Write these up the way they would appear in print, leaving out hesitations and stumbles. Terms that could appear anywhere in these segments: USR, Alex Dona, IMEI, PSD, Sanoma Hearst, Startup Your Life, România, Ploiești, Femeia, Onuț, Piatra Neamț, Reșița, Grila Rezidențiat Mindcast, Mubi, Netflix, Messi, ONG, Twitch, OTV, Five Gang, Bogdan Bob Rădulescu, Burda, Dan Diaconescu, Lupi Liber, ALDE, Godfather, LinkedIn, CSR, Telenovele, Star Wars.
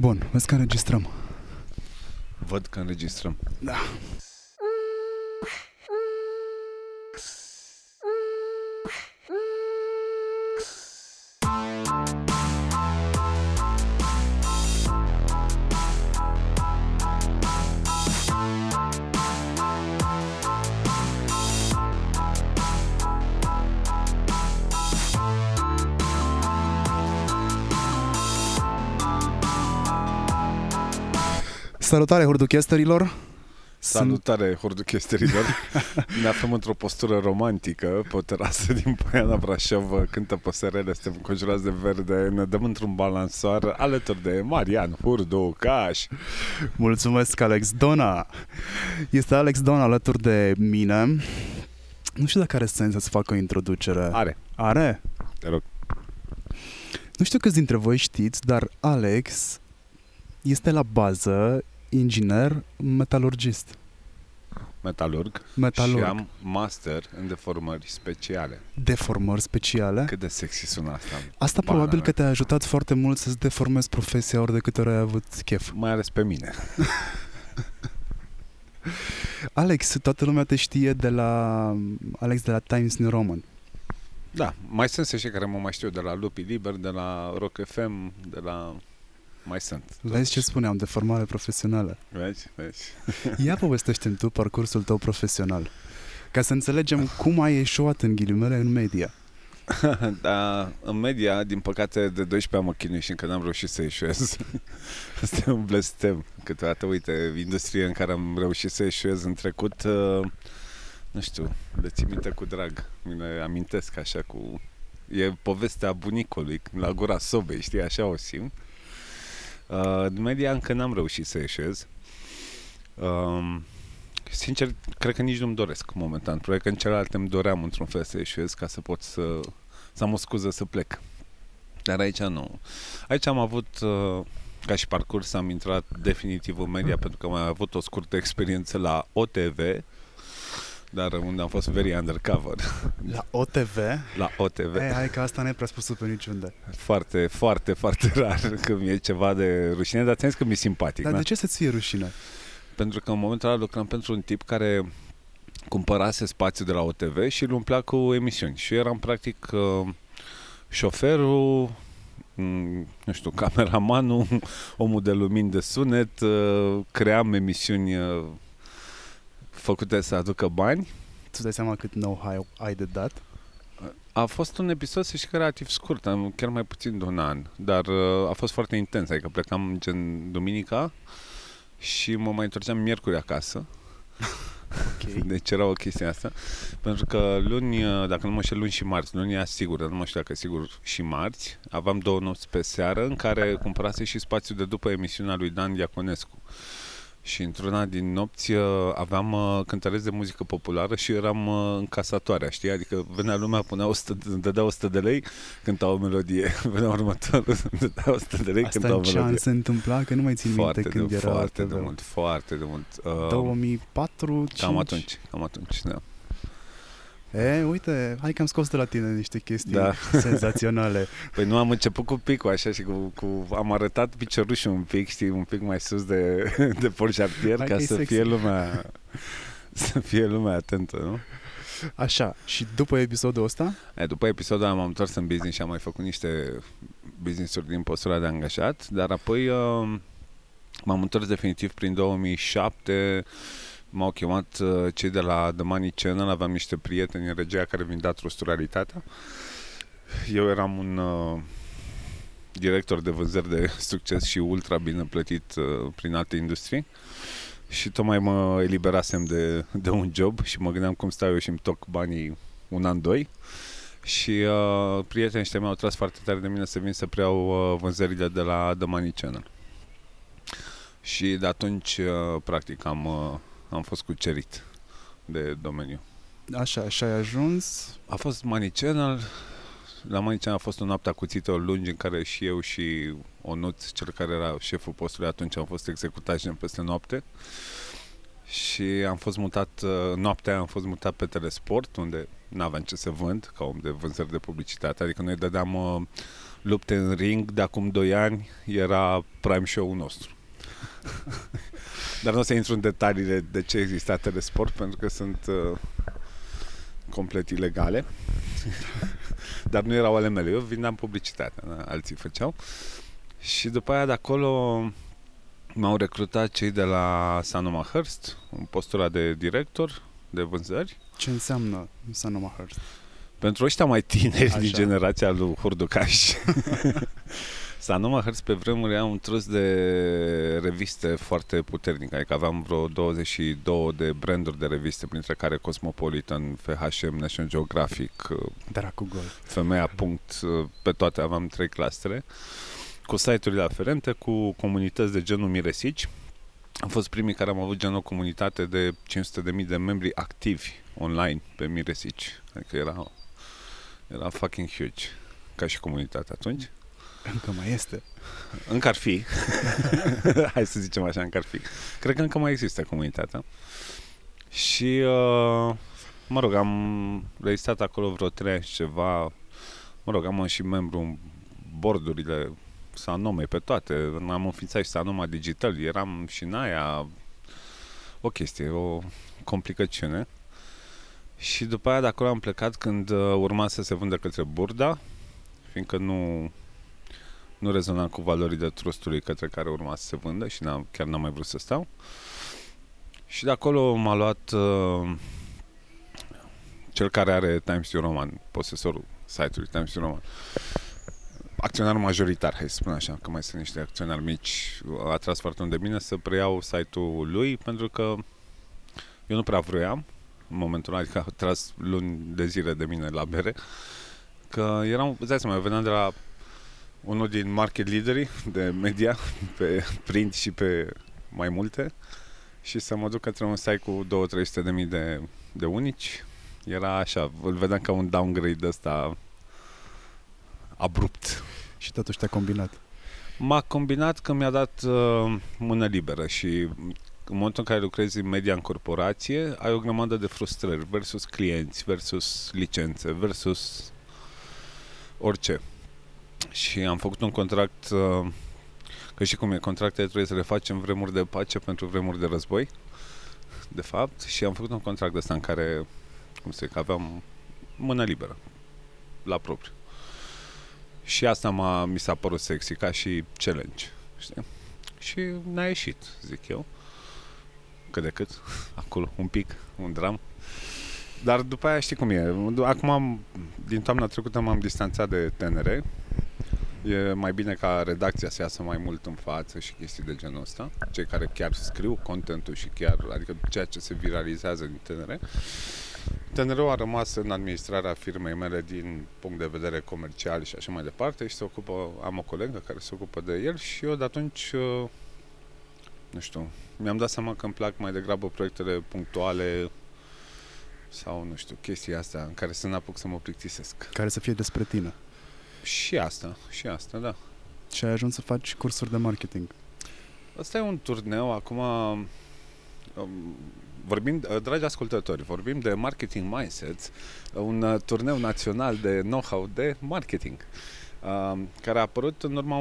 Bun, vezi că înregistrăm. Văd că înregistrăm. Da. Salutare hurduchesterilor! Salutare hurduchesterilor! Ne aflăm într-o postură romantică pe o terasă din Poiana Brașov, cântă păsărele, suntem înconjurați de verde, ne dăm într-un balansoar alături de Marian Hurducaș. Mulțumesc, Alex Dona! Este Alex Dona alături de mine. Nu știu dacă are sens să-ți fac o introducere. Are. Are? Te rog. Nu știu câți dintre voi știți, dar Alex este la bază inginer metalurgist. Metalurg. Și am master în deformări speciale. Deformări speciale? Cât de sexy sună asta. Asta probabil că te-a ajutat foarte mult să-ți deformezi profesia ori de câte ori ai avut chef. Mai ales pe mine. Alex, toată lumea te știe de la Alex de la Times New Roman. Da, mai sunt și care mă mai știu de la Lupi Liber, de la Rock FM, de la... Mai sunt. Vezi ce spuneam, de formare profesională. Vezi. Ia povestește-mi tu parcursul tău profesional, ca să înțelegem cum ai ieșuat în ghilimele în media. Da, în media, din păcate, de 12 ani mă chinui și încă n-am reușit să ieșuez. Asta e un blestem. Câteodată, uite, industrie în care am reușit să ieșuez în trecut, nu știu, le țin minte cu drag. Mine amintesc așa cu... E povestea bunicului, la gura sobei, știi, așa o simt. În media încă n-am reușit să ieșez. Sincer, cred că nici nu-mi doresc momentan. Probabil că în celelalte îmi doream într-un fel să ieșez ca să pot să am o scuză să plec. Dar aici nu. Aici am avut, ca și parcurs, am intrat definitiv în media pentru că am avut o scurtă experiență la OTV, dar unde am fost very undercover. La OTV? La OTV. Ei, hai că asta n-ai prea spus pe niciunde. Foarte, foarte, foarte rar că mi-e ceva de rușine, dar ți-am zis că mi-e simpatic. Dar de ce să-ți fie rușine? Pentru că în momentul ăla lucram pentru un tip care cumpărase spațiu de la OTV și îl umplea cu emisiuni. Și eu eram practic șoferul, nu știu, cameramanul, omul de lumini de sunet, cream emisiuni... făcute să aducă bani. Tu dai seama cât know-how ai de dat? A fost un episod, să știi, relativ scurt, chiar mai puțin de un an, dar a fost foarte intens, adică plecam gen duminica și mă mai întorceam miercuri acasă. Okay. Deci era o chestie asta, pentru că luni, dacă nu mă știu, luni și marți, luni era sigur, dar nu mă știu dacă sigur și marți, aveam două nopți pe seară în care cumpărase și spațiul de după emisiunea lui Dan Diaconescu. Și într-una din nopți aveam cântăreți de muzică populară și eram încasatoarea, știi? Adică venea lumea, dădea 100 de lei, cânta o melodie. Venea următorul, dădea 100 de lei, cânta o melodie. Asta se întâmpla, că nu mai țin foarte minte când era. Foarte de mult, foarte de mult. 2004, 5? Cam atunci, da. E, uite, hai că am scos de la tine niște chestii senzaționale. Păi nu, am început cu picul așa și am arătat piciorușul un pic, știi, un pic mai sus de porșartier, ca să fie lumea atentă, nu? Așa, și după episodul ăsta? După episodul ăla m-am întors în business și am mai făcut niște business-uri din postura de angajat, dar apoi m-am întors definitiv prin 2007. M-au chemat cei de la The Money Channel, aveam niște prieteni în regia care vindea trusturalitatea. Eu eram un director de vânzări de succes și ultra bine plătit prin alte industrii și tocmai mă eliberasem de un job și mă gândeam cum stau eu și îmi toc banii un an, doi. Și prietenii ăștia mi-au tras foarte tare de mine să vin să preiau vânzările de la The Money Channel. Și de atunci, practic, am fost cucerit de domeniu. Așa, și ai ajuns? A fost Money Channel. La Money Channel a fost o noapte acuțită, o lungi, în care și eu și Onuț, cel care era șeful postului atunci, am fost executați de peste noapte. Și am fost mutat, noaptea am fost mutat pe Telesport, unde n-aveam ce să vând, ca om de vânzări de publicitate. Adică noi dădeam lupte în ring de acum 2 ani era prime show-ul nostru. Dar nu o să intru în detaliile de ce exista Telesport, pentru că sunt complet ilegale. Dar nu erau ale mele. Eu vindeam publicitatea, alții făceau. Și după aia de acolo m-au recrutat cei de la Sanoma Hearst, în postura de director de vânzări. Ce înseamnă Sanoma Hearst? Pentru ăștia mai tineri din generația lui Hurducaș. Sanoma Hearst pe vremuri era un trus de reviste foarte puternic. Adică aveam vreo 22 de branduri de reviste, printre care Cosmopolitan, FHM, National Geographic, Dracugol, Femeia, Punct, pe toate aveam 3 clastere, cu site-urile aferente, cu comunități de genul Miresici. Am fost primii care am avut genul comunitate de 500.000 de membri activi online pe Miresici. Adică era fucking huge ca și comunitate atunci. Încă mai este. Încă ar fi. Hai să zicem așa, încă ar fi. Cred că încă mai există comunitatea. Și, mă rog, am rezistat acolo vreo 3 ani și ceva. Mă rog, am și membru în bordurile Sanome, pe toate. Am înființat și Sanoma Digital. Eram și în aia o chestie, o complicațiune. Și după aia de acolo am plecat când urma să se vândă către Burda, fiindcă nu rezonam cu valorile trustului către care urma să se vândă și chiar n-am mai vrut să stau. Și de acolo m-a luat cel care are Times New Roman, posesorul site-ului Times New Roman, acționar majoritar, hai să spun așa, că mai sunt niște acționari mici, a atras foarte mult de mine să preiau site-ul lui, pentru că eu nu prea vroiam în momentul ăla, adică a tras luni de zile de mine la bere, că eram, îți dai seama, eu veneam de la unul din market leaderii de media, pe print și pe mai multe, și să mă duc către un site cu 200-300 de mii de unici, era așa, îl vedeam ca un downgrade ăsta abrupt. Și totuși te-a combinat. M-a combinat că mi-a dat mână liberă și în momentul în care lucrezi în media în corporație, ai o grămadă de frustrări versus clienți, versus licențe, versus orice. Și am făcut un contract, că și cum e, contractele trebuie să le facem în vremuri de pace pentru vremuri de război, de fapt, și am făcut un contract de ăsta în care, cum să zic, aveam mână liberă, la propriu. Și asta mi s-a părut sexy, ca și challenge, știi? Și n-a ieșit, zic eu, cât de cât, acolo, un pic, un dram. Dar după aia știi cum e. Acum, din toamna trecută, m-am distanțat de TNR. E mai bine ca redacția să iasă mai mult în față și chestii de genul ăsta. Cei care chiar scriu contentul și chiar, adică ceea ce se viralizează din TNR. TNR-ul a rămas în administrarea firmei mele din punct de vedere comercial și așa mai departe și am o colegă care se ocupă de el și eu de atunci, nu știu, mi-am dat seama că îmi plac mai degrabă proiectele punctuale sau, nu știu, chestia asta în care să n-apuc să mă plictisesc. Care să fie despre tine. Și asta, da. Și ai ajuns să faci cursuri de marketing. Ăsta e un turneu, acum vorbim, dragi ascultători, vorbim de Marketing Mindset, un turneu național de know-how de marketing, care a apărut în urma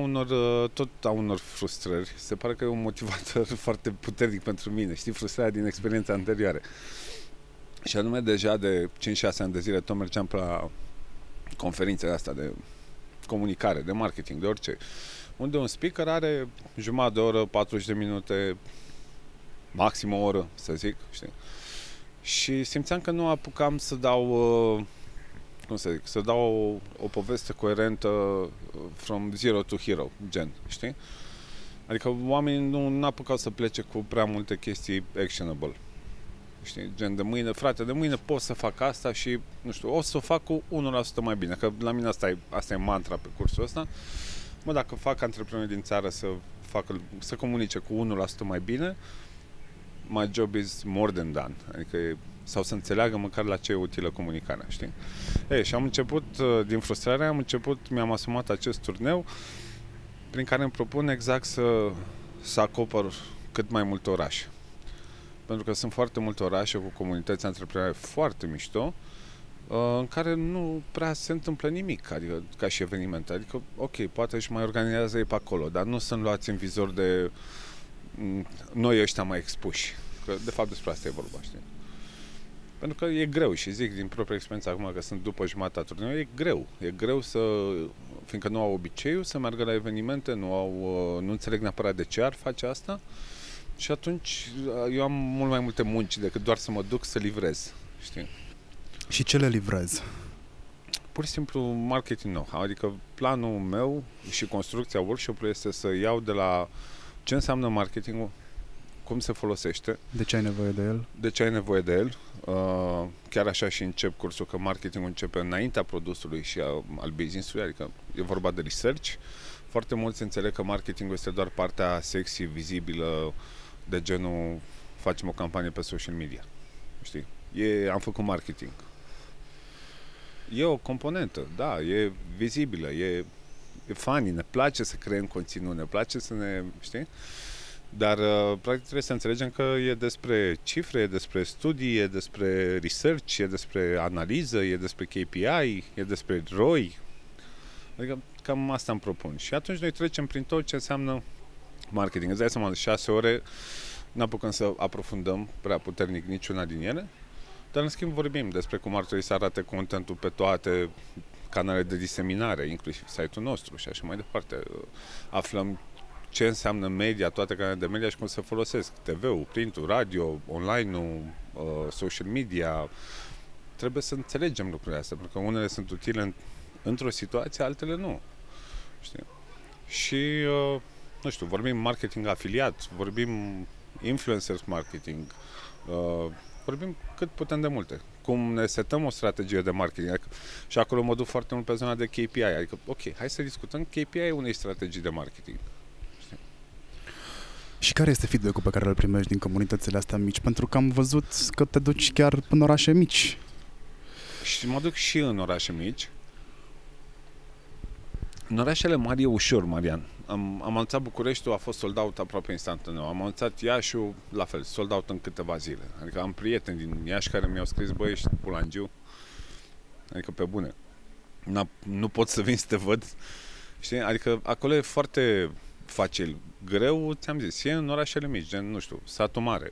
unor frustrări. Se pare că e un motivator foarte puternic pentru mine, știi, frustrarea din experiența anterioară. Și anume, deja de 5-6 ani de zile tot mergeam pe la conferințele astea de comunicare, de marketing, de orice, unde un speaker are jumătate de oră, 40 de minute, maxim o oră, să zic, știi? Și simțeam că nu apucam să dau, o poveste coerentă from zero to hero, gen, știi? Adică oamenii nu apucau să plece cu prea multe chestii actionable. Știi, gen de mâine pot să fac asta și, nu știu, o să o fac cu 1% mai bine, că la mine asta e mantra pe cursul ăsta. Mă, dacă fac antreprenori din țară să comunice cu 1% mai bine, my job is more than done. Adică, sau să înțeleagă măcar la ce e utilă comunicarea, știi? Și am început, din frustrare, mi-am asumat acest turneu prin care îmi propun exact să acopăr cât mai multe orașe. Pentru că sunt foarte multe orașe cu comunități antreprenoriale foarte mișto în care nu prea se întâmplă nimic, adică, ca și eveniment. Adică, ok, poate își mai organizează ei pe acolo, dar nu sunt luați în vizor de noi ăștia mai expuși. Că, de fapt, despre asta e vorba, știi? Pentru că e greu și zic din propria experiență acum că sunt după jumătatea turneului, e greu. E greu să, fiindcă nu au obiceiul să meargă la evenimente, nu înțeleg neapărat de ce ar face asta și atunci eu am mult mai multe munci decât doar să mă duc să livrez, știi? Și ce le livrez? Pur și simplu marketing know-how, adică planul meu și construcția workshop-ului este să iau de la ce înseamnă marketingul, cum se folosește. De ce ai nevoie de el? De ce ai nevoie de el? Chiar așa și încep cursul, că marketingul începe înaintea produsului și al business-ului, adică e vorba de research. Foarte mulți înțeleg că marketingul este doar partea sexy, vizibilă, de genul facem o campanie pe social media. Știi? Am făcut marketing. E o componentă, da, e vizibilă, e funny, ne place să creăm conținut, ne place să ne... știi? Dar, practic, trebuie să înțelegem că e despre cifre, e despre studii, e despre research, e despre analiză, e despre KPI, e despre ROI. Adică, cam asta îmi propun. Și atunci noi trecem prin tot ce înseamnă marketing. Îți dai seama, 6 ore n-apucăm să aprofundăm prea puternic niciuna din ele, dar, în schimb, vorbim despre cum ar trebui să arate contentul pe toate canalele de diseminare, inclusiv site-ul nostru și așa mai departe. Aflăm ce înseamnă media, toate canalele de media și cum se folosesc. TV-ul, print-ul, radio, online-ul, social media. Trebuie să înțelegem lucrurile astea, pentru că unele sunt utile într-o situație, altele nu. Știi? Și, nu știu, vorbim marketing afiliat, vorbim influencer marketing, vorbim cât putem de multe. Cum ne setăm o strategie de marketing. Adică, și acolo mă duc foarte mult pe zona de KPI. Adică, ok, hai să discutăm KPI unei strategii de marketing. Și care este feedback-ul pe care îl primești din comunitățile astea mici? Pentru că am văzut că te duci chiar în orașe mici. Și mă duc și în orașe mici. În orașele mari e ușor, Marian. Am anunțat Bucureștiul, a fost sold out aproape instantaneu. Am anunțat Iașiul, la fel, sold out în câteva zile. Adică am prieteni din Iași care mi-au scris, băi, ești pulangiu. Adică pe bune. Nu pot să vin să te văd. Știi? Adică acolo e foarte facil. Greu, ți-am zis, e în orașele mici, gen, nu știu, Satul Mare,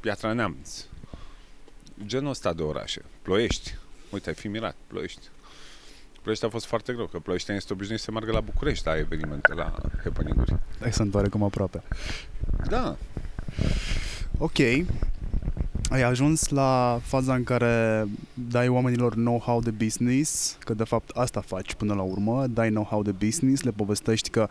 Piatra Neamț, genul ăsta de orașe, Ploiești, uite, ai fi mirat, Ploiești. Ploiești a fost foarte greu, că ploieștenii sunt obișnuiți să meargă la București la evenimente, la happening-uri. Ai sunt oarecum aproape. Da. Ok, ai ajuns la faza în care dai oamenilor know-how de business, că de fapt asta faci până la urmă, dai know-how de business, le povestești că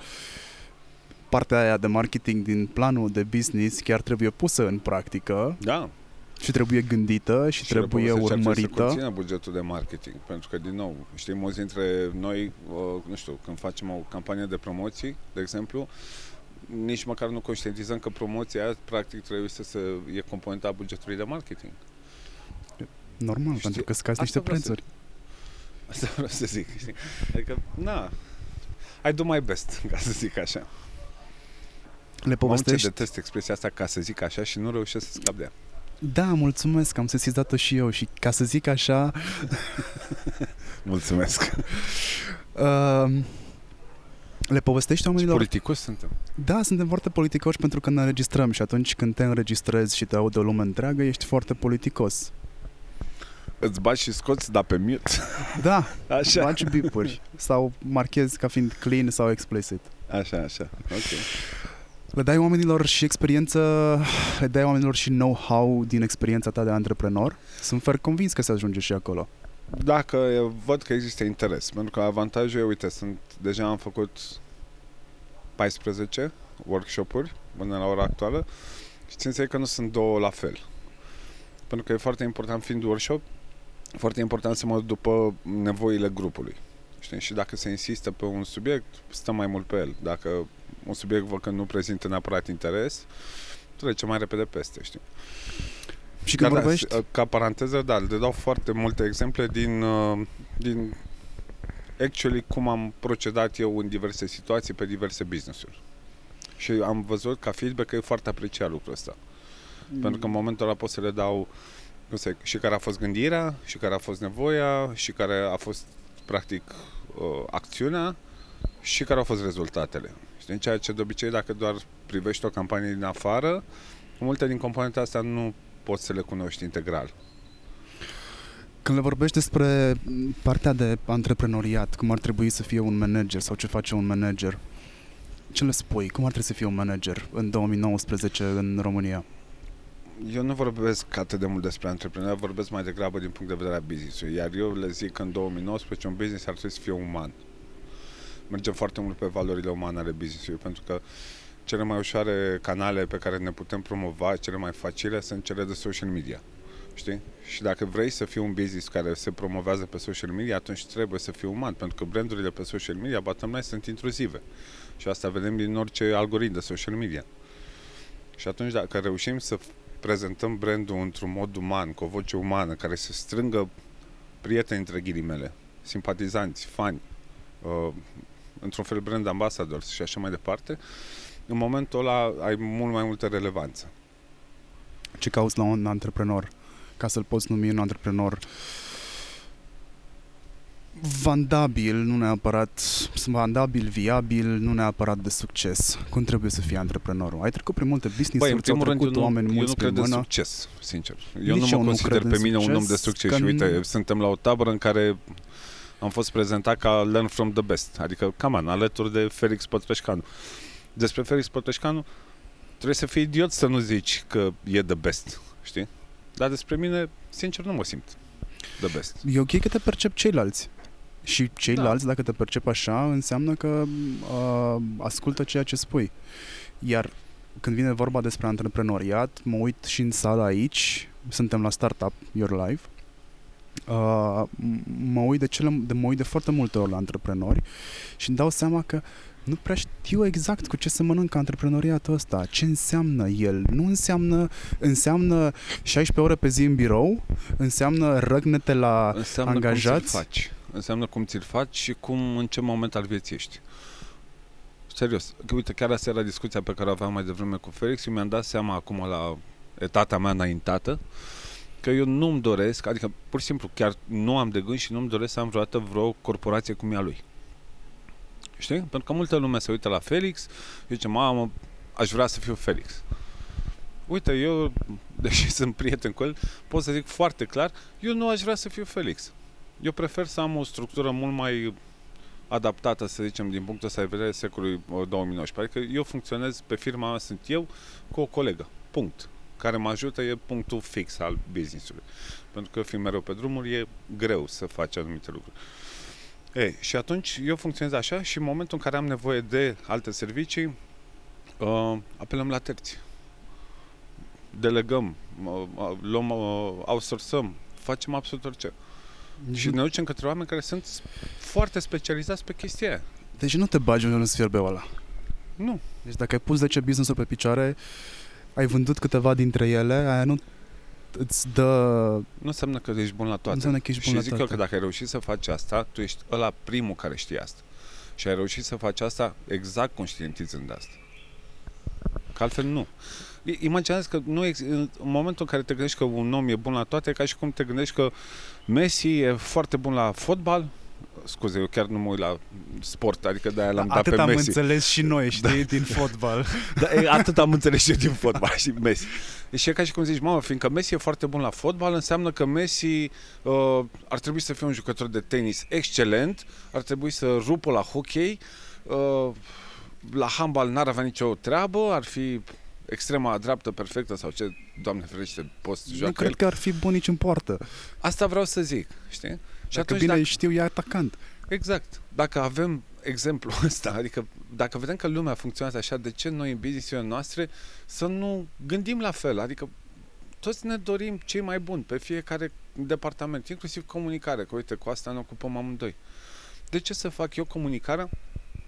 partea aia de marketing din planul de business chiar trebuie pusă în practică. Da. Și trebuie gândită și trebuie urmărită. Să conțină bugetul de marketing, pentru că, din nou, știi, mulți dintre noi, nu știu, când facem o campanie de promoții, de exemplu, nici măcar nu conștientizăm că promoția, practic, trebuie să e componenta a bugetului de marketing. Normal, știi? Pentru că scazi niște prețuri. Asta vreau să zic, știi? Adică, na, I do my best, ca să zic așa. Le povestești. Am detest expresia asta, ca să zic așa, și nu reușesc să scap de ea. Da, mulțumesc, am sesizat-o și eu și ca să zic așa... Mulțumesc. Le povestești oamenilor... Politicoși suntem. Da, suntem foarte politicoși pentru că ne înregistrăm și atunci când te înregistrezi și te aude o lume întreagă, ești foarte politicos. Îți bagi și scoți, da, pe mute. Da, așa. Bagi bipuri sau marchezi ca fiind clean sau explicit. Așa, așa, ok. Le dai oamenilor și experiență, le dai oamenilor și know-how din experiența ta de antreprenor? Sunt fer convins că se ajunge și acolo. Dacă văd că există interes, pentru că avantajul e, uite, deja am făcut 14 workshop-uri până la ora actuală și țin să zic că nu sunt două la fel. Pentru că e foarte important, fiind workshop, foarte important să mă duc după nevoile grupului. Știi? Și dacă se insistă pe un subiect, stăm mai mult pe el. Dacă un subiect văd că nu prezintă neapărat interes, trece mai repede peste, știi? Și când vorbești? Da, ca paranteză, da, le dau foarte multe exemple din actually cum am procedat eu în diverse situații pe diverse business-uri. Și am văzut ca feedback că e foarte apreciat lucrul ăsta. Pentru că în momentul ăla pot să le dau cum să zic, și care a fost gândirea, și care a fost nevoia, și care a fost practic acțiunea, și care au fost rezultatele. Știi, ceea ce de obicei, dacă doar privești o campanie din afară, multe din componente astea nu poți să le cunoști integral. Când le vorbești despre partea de antreprenoriat, cum ar trebui să fie un manager sau ce face un manager, ce le spui? Cum ar trebui să fie un manager în 2019 în România? Eu nu vorbesc atât de mult despre antreprenoriat, vorbesc mai degrabă din punct de vedere a business-ului. Iar eu le zic că în 2019 un business ar trebui să fie uman. Mergem foarte mult pe valorile umane ale business-ului, pentru că cele mai ușoare canale pe care ne putem promova, cele mai facile, sunt cele de social media. Știi? Și dacă vrei să fii un business care se promovează pe social media, atunci trebuie să fii uman, pentru că brandurile pe social media, bottom line, sunt intruzive. Și asta vedem din orice algoritm de social media. Și atunci dacă reușim să prezentăm brandul într-un mod uman, cu o voce umană, care să strângă prieteni între ghilimele, simpatizanți, fani, într-un fel brand ambassadors și așa mai departe, în momentul ăla ai mult mai multă relevanță. Ce cauți la un antreprenor? Ca să-l poți numi un antreprenor vandabil, nu neapărat vandabil, viabil, nu neapărat de succes. Cum trebuie să fie antreporul? Ai trecut prin multe business-uri, ți-au trecut oameni mulți prin mână. Eu nu cred în succes, sincer. Eu nu mă consider pe mine un om de succes. Și uite, suntem la o tabără în care am fost prezentat ca learn from the best. Adică, cam alături de Felix Pătrășcanu. Despre Felix Pătrășcanu trebuie să fii idiot să nu zici că e the best, știi? Dar despre mine, sincer, nu mă simt the best. E ok că te percep ceilalți. Și ceilalți, dacă te percep așa, înseamnă că ascultă ceea ce spui. Iar când vine vorba despre antreprenoriat, mă uit și în sala aici, suntem la Startup Your Life, mă uit de foarte multe ori la antreprenori și îmi dau seama că nu prea știu exact cu ce se mănâncă antreprenoriatul ăsta, ce înseamnă el. Nu înseamnă 16 ore pe zi în birou, înseamnă răgnete la înseamnă angajați. Înseamnă cum ți-l faci și cum, în ce moment al vieții ești. Serios, uite, chiar asta era discuția pe care o aveam mai devreme cu Felix și mi-am dat seama acum la etapa mea înaintată că eu nu-mi doresc, adică pur și simplu chiar nu am de gând și nu-mi doresc să am vreodată vreo corporație cum e a lui. Știi? Pentru că multă lume se uită la Felix și zice, mamă, aș vrea să fiu Felix. Uite, eu, deși sunt prieten cu el, pot să zic foarte clar, eu nu aș vrea să fiu Felix. Eu prefer să am o structură mult mai adaptată, să zicem, din punctul ăsta de vedere secolului 2019. Adică eu funcționez pe firma mea, sunt eu, cu o colegă. Punct. Care mă ajută e punctul fix al business-ului. Pentru că fiind mereu pe drumuri, e greu să faci anumite lucruri. Ei, și atunci eu funcționez așa și în momentul în care am nevoie de alte servicii, apelăm la terți. Delegăm, luăm, outsourcăm, facem absolut orice. Și ne ducem către oameni care sunt foarte specializați pe chestia aia. Deci nu te bagi unde nu sfierbeul ăla. Nu. Deci dacă ai pus 10 business-uri pe picioare, ai vândut câteva dintre ele, aia nu îți dă... Nu înseamnă că ești bun la toate. Nu înseamnă că ești bun la toate. Și zic eu că dacă ai reușit să faci asta, tu ești ăla primul care știe asta. Și ai reușit să faci asta exact conștientizând asta. Că altfel nu. Imaginează că nu în momentul în care te gândești că un om e bun la toate, ca și cum te gândești că Messi e foarte bun la fotbal. Scuze, eu chiar nu mă uit la sport, adică de-aia l-am dat pe Messi. Atât am înțeles și noi, știi, din fotbal. Atât am înțeles și eu din fotbal și Messi. Deci e ca și cum zici, mamă, fiindcă Messi e foarte bun la fotbal, înseamnă că Messi ar trebui să fie un jucător de tenis excelent, ar trebui să rupă la hockey, la handbal n-ar avea nicio treabă, ar fi... extrema dreaptă perfectă sau ce, Doamne ferește, poți joacă. Nu cred că ar fi bun nici în poartă. Asta vreau să zic, știi? Și dacă bine știu, e atacant. Exact. Dacă avem exemplul ăsta, adică dacă vedem că lumea funcționează așa, de ce noi în business-urile noastre să nu gândim la fel? Adică toți ne dorim cei mai buni pe fiecare departament, inclusiv comunicare, că uite, cu asta ne ocupăm amândoi. De ce să fac eu comunicarea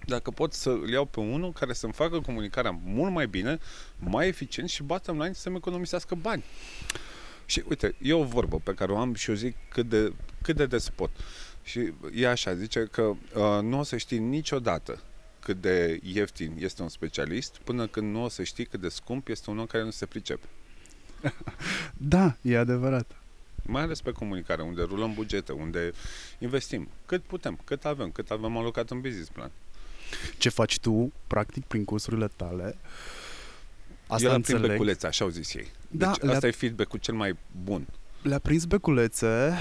dacă pot să îl iau pe unul care să-mi facă comunicarea mult mai bine, mai eficient și bottom line să-mi economisească bani? Și uite, e o vorbă pe care o am și o zic cât de des pot. Și e așa, zice că nu o să știi niciodată cât de ieftin este un specialist până când nu o să știi cât de scump este un om care nu se pricepe. Da, e adevărat. Mai ales pe comunicare, unde rulăm bugete, unde investim. Cât putem, cât avem alocat în business plan. Ce faci tu, practic, prin cursurile tale? Asta eu înțeleg. Prin beculețe, așa au zis ei. Da, deci asta e feedback-ul cel mai bun. Le-a prins beculețe.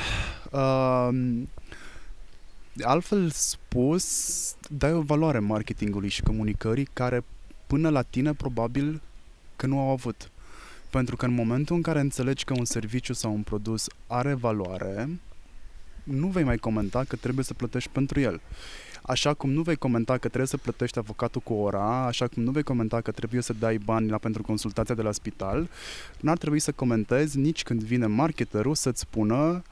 Altfel spus, dai o valoare marketingului și comunicării care până la tine probabil că nu au avut. Pentru că în momentul în care înțelegi că un serviciu sau un produs are valoare, nu vei mai comenta că trebuie să plătești pentru el. Așa cum nu vei comenta că trebuie să plătești avocatul cu ora, așa cum nu vei comenta că trebuie să dai bani pentru consultația de la spital, n-ar trebui să comentezi nici când vine marketerul să-ți spună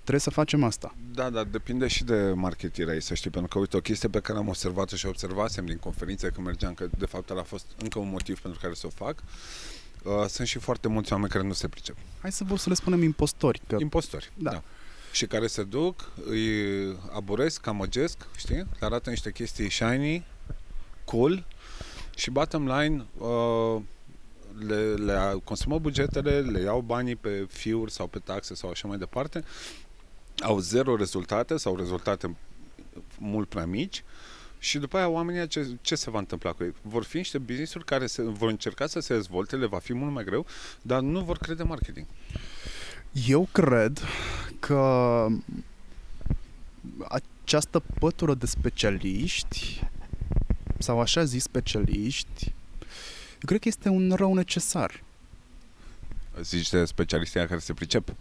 trebuie să facem asta. Da, dar depinde și de marketerii, să știi, pentru că uite, o chestie pe care am observat-o și observasem din conferințe când mergeam, că de fapt a fost încă un motiv pentru care să o fac, sunt și foarte mulți oameni care nu se pricep. Hai să le spunem impostori. Că... impostori, da. Și care se duc, îi aburesc, amăgesc, știi? Le arată niște chestii shiny, cool și bottom line le consumă bugetele, le iau banii pe fiuri sau pe taxe sau așa mai departe, au zero rezultate sau rezultate mult prea mici. Și după aia oamenii ce se va întâmpla cu ei? Vor fi niște business-uri care vor încerca să se dezvolte, le va fi mult mai greu, dar nu vor crede marketing. Eu cred că această pătură de specialiști, sau așa zis specialiști, eu cred că este un rău necesar. Zici de specialiștii care se pricep?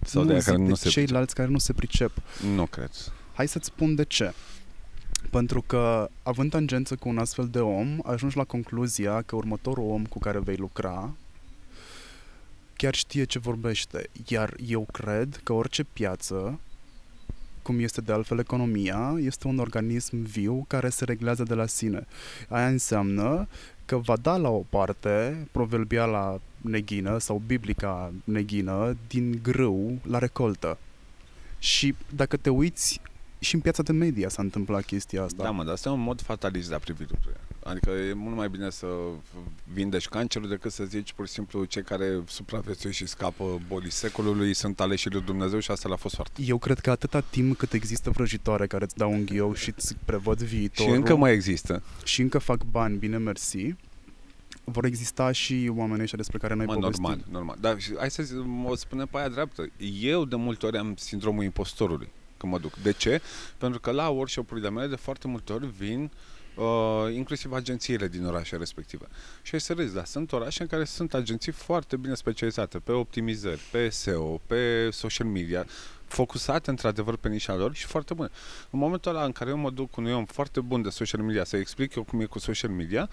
Sau nu, de care nu se ceilalți pricep? Care nu se pricep. Nu cred. Hai să-ți spun de ce. Pentru că, având tangență cu un astfel de om, ajungi la concluzia că următorul om cu care vei lucra chiar știe ce vorbește. Iar eu cred că orice piață, cum este de altfel economia, este un organism viu care se reglează de la sine. Aia înseamnă că va da la o parte proverbiala neghină sau biblica neghină din grâu la recoltă. Și dacă te uiți, și în piața de media s-a întâmplat chestia asta. Da, mă, dar asta e un mod fatalist de a privi lucrurile. Adică e mult mai bine să vindești cancerul decât să zici pur și simplu cei care supraviețuiesc și scapă bolii secolului sunt aleșii lui Dumnezeu și asta le-a fost soartă. Eu cred că atâta timp cât există vrăjitoare care îți dau un ghiou și îți prevăd viitorul... și încă mai există. Și încă fac bani, bine mersi. Vor exista și oamenii ăștia despre care noi povestim. Normal. Dar hai să o spunem pe aia dreaptă. Eu de multe ori am sindromul impostorului. Când mă duc. De ce? Pentru că la workshop-urile mele de foarte multe ori vin inclusiv agențiile din orașe respective. Și ai să râzi, dar sunt orașe în care sunt agenții foarte bine specializate pe optimizări, pe SEO, pe social media, focusate într-adevăr pe nișa lor și foarte bune. În momentul ăla în care eu mă duc cu un om foarte bun de social media, să-i explic eu cum e cu social media,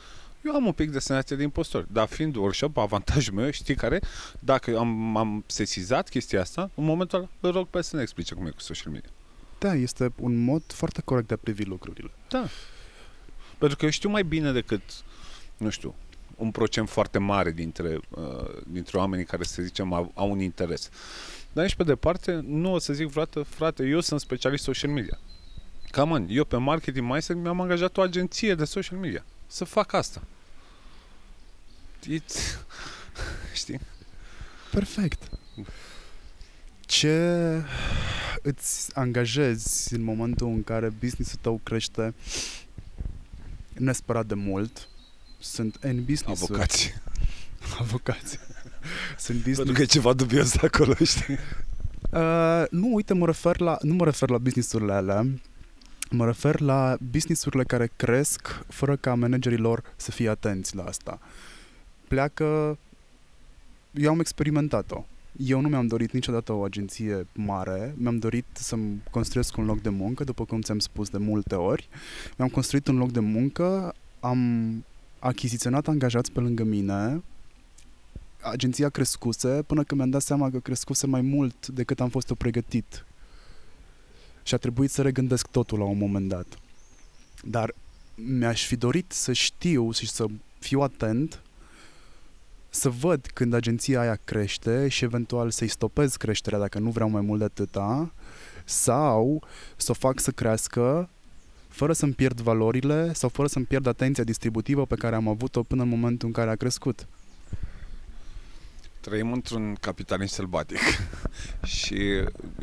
eu am un pic de senzație de impostor. Dar fiind workshop, avantajul meu, știi care? Dacă am sesizat chestia asta, în momentul ăla îl rog pe să ne explice cum e cu social media. Da, este un mod foarte corect de a privi lucrurile. Da. Pentru că eu știu mai bine decât, nu știu, un procent foarte mare dintre oamenii care, să zicem, au un interes. Dar nici pe departe nu o să zic vreodată, frate, eu sunt specialist social media. Come on, eu pe Marketing Mindset mi-am angajat o agenție de social media să fac asta. Știi? Perfect. Ce îți angajezi în momentul în care business-ul tău crește nesperat de mult? Sunt în business-uri. Avocați. Sunt business. Pentru că e ceva dubios acolo, știi? Nu, uite, nu mă refer la business-urile alea. Mă refer la business-urile care cresc fără ca managerii lor să fie atenți la asta. Pleacă... Eu am experimentat-o. Eu nu mi-am dorit niciodată o agenție mare. Mi-am dorit să-mi construiesc un loc de muncă, după cum ți-am spus de multe ori. Mi-am construit un loc de muncă, am achiziționat angajați pe lângă mine. Agenția crescuse până când mi-am dat seama că crescuse mai mult decât am fost eu pregătit. Și a trebuit să regândesc totul la un moment dat. Dar mi-aș fi dorit să știu și să fiu atent, să văd când agenția aia crește și eventual să-i stopez creșterea dacă nu vreau mai mult de atâta, sau să o fac să crească fără să-mi pierd valorile sau fără să-mi pierd atenția distributivă pe care am avut-o până în momentul în care a crescut. Trăim într-un capitalism sălbatic și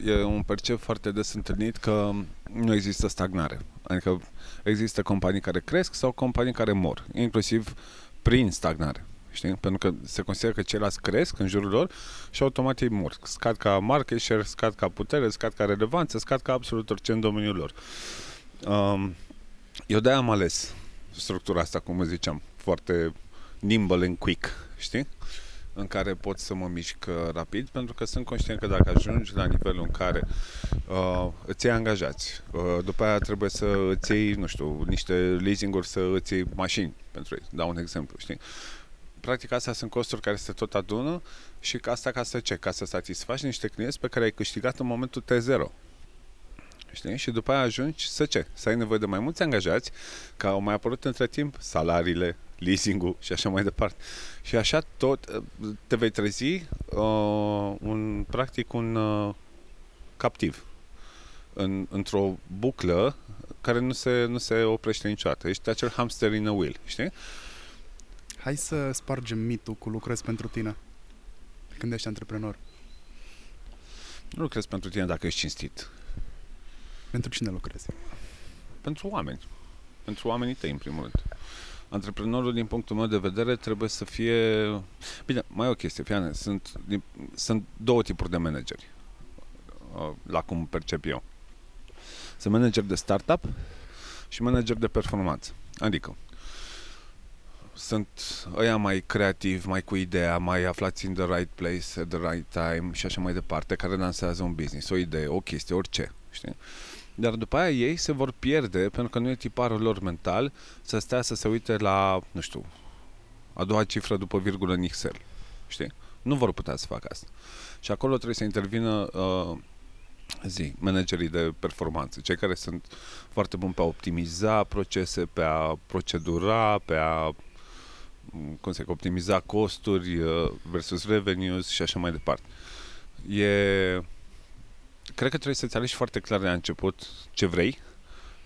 e un percep foarte des întâlnit că nu există stagnare. Adică există companii care cresc sau companii care mor, inclusiv prin stagnare. Știi? Pentru că se consideră că ceilalți cresc în jurul lor și automat ei mor. Scad ca market share, scad ca putere, scad ca relevanță, scad ca absolut orice în domeniul lor. Eu de-aia am ales structura asta, cum ziceam, foarte nimble and quick, știi? În care pot să mă mișc rapid, pentru că sunt conștient că dacă ajungi la nivelul în care îți iei angajați, după aia trebuie să îți iei, nu știu, niște leasing-uri, să îți iei mașini pentru ei, dau un exemplu, știi? Practic astea sunt costuri care se tot adună și asta ca să ce? Ca să satisfaci niște clienți pe care ai câștigat în momentul T0. Știi? Și după aia ajungi să ce? Să ai nevoie de mai mulți angajați, că au mai apărut între timp salariile, leasing-ul și așa mai departe. Și așa tot te vei trezi captiv într-o buclă care nu se oprește niciodată. Ești acel hamster in a wheel, știi? Hai să spargem mitul cu lucrez pentru tine când ești antreprenor. Nu lucrezi pentru tine dacă ești cinstit. Pentru cine lucrezi? Pentru oameni. Pentru oamenii tăi, în primul rând. Antreprenorul, din punctul meu de vedere, trebuie să fie... Bine, mai e o chestie, Fiane. Sunt două tipuri de manageri, la cum percep eu. Sunt manageri de startup și manageri de performanță. Adică, sunt ăia mai creativi, mai cu ideea, mai aflați in the right place, at the right time și așa mai departe, care lansează un business, o idee, o chestie, orice. Știi? Dar după aia ei se vor pierde pentru că nu e tiparul lor mental să stea să se uite la, nu știu, a doua cifră după virgulă în Excel. Știi? Nu vor putea să facă asta. Și acolo trebuie să intervină managerii de performanță, cei care sunt foarte buni pe a optimiza procese, pe a procedura, pe a optimiza costuri versus revenues și așa mai departe. Cred că trebuie să-ți alegi foarte clar de la început ce vrei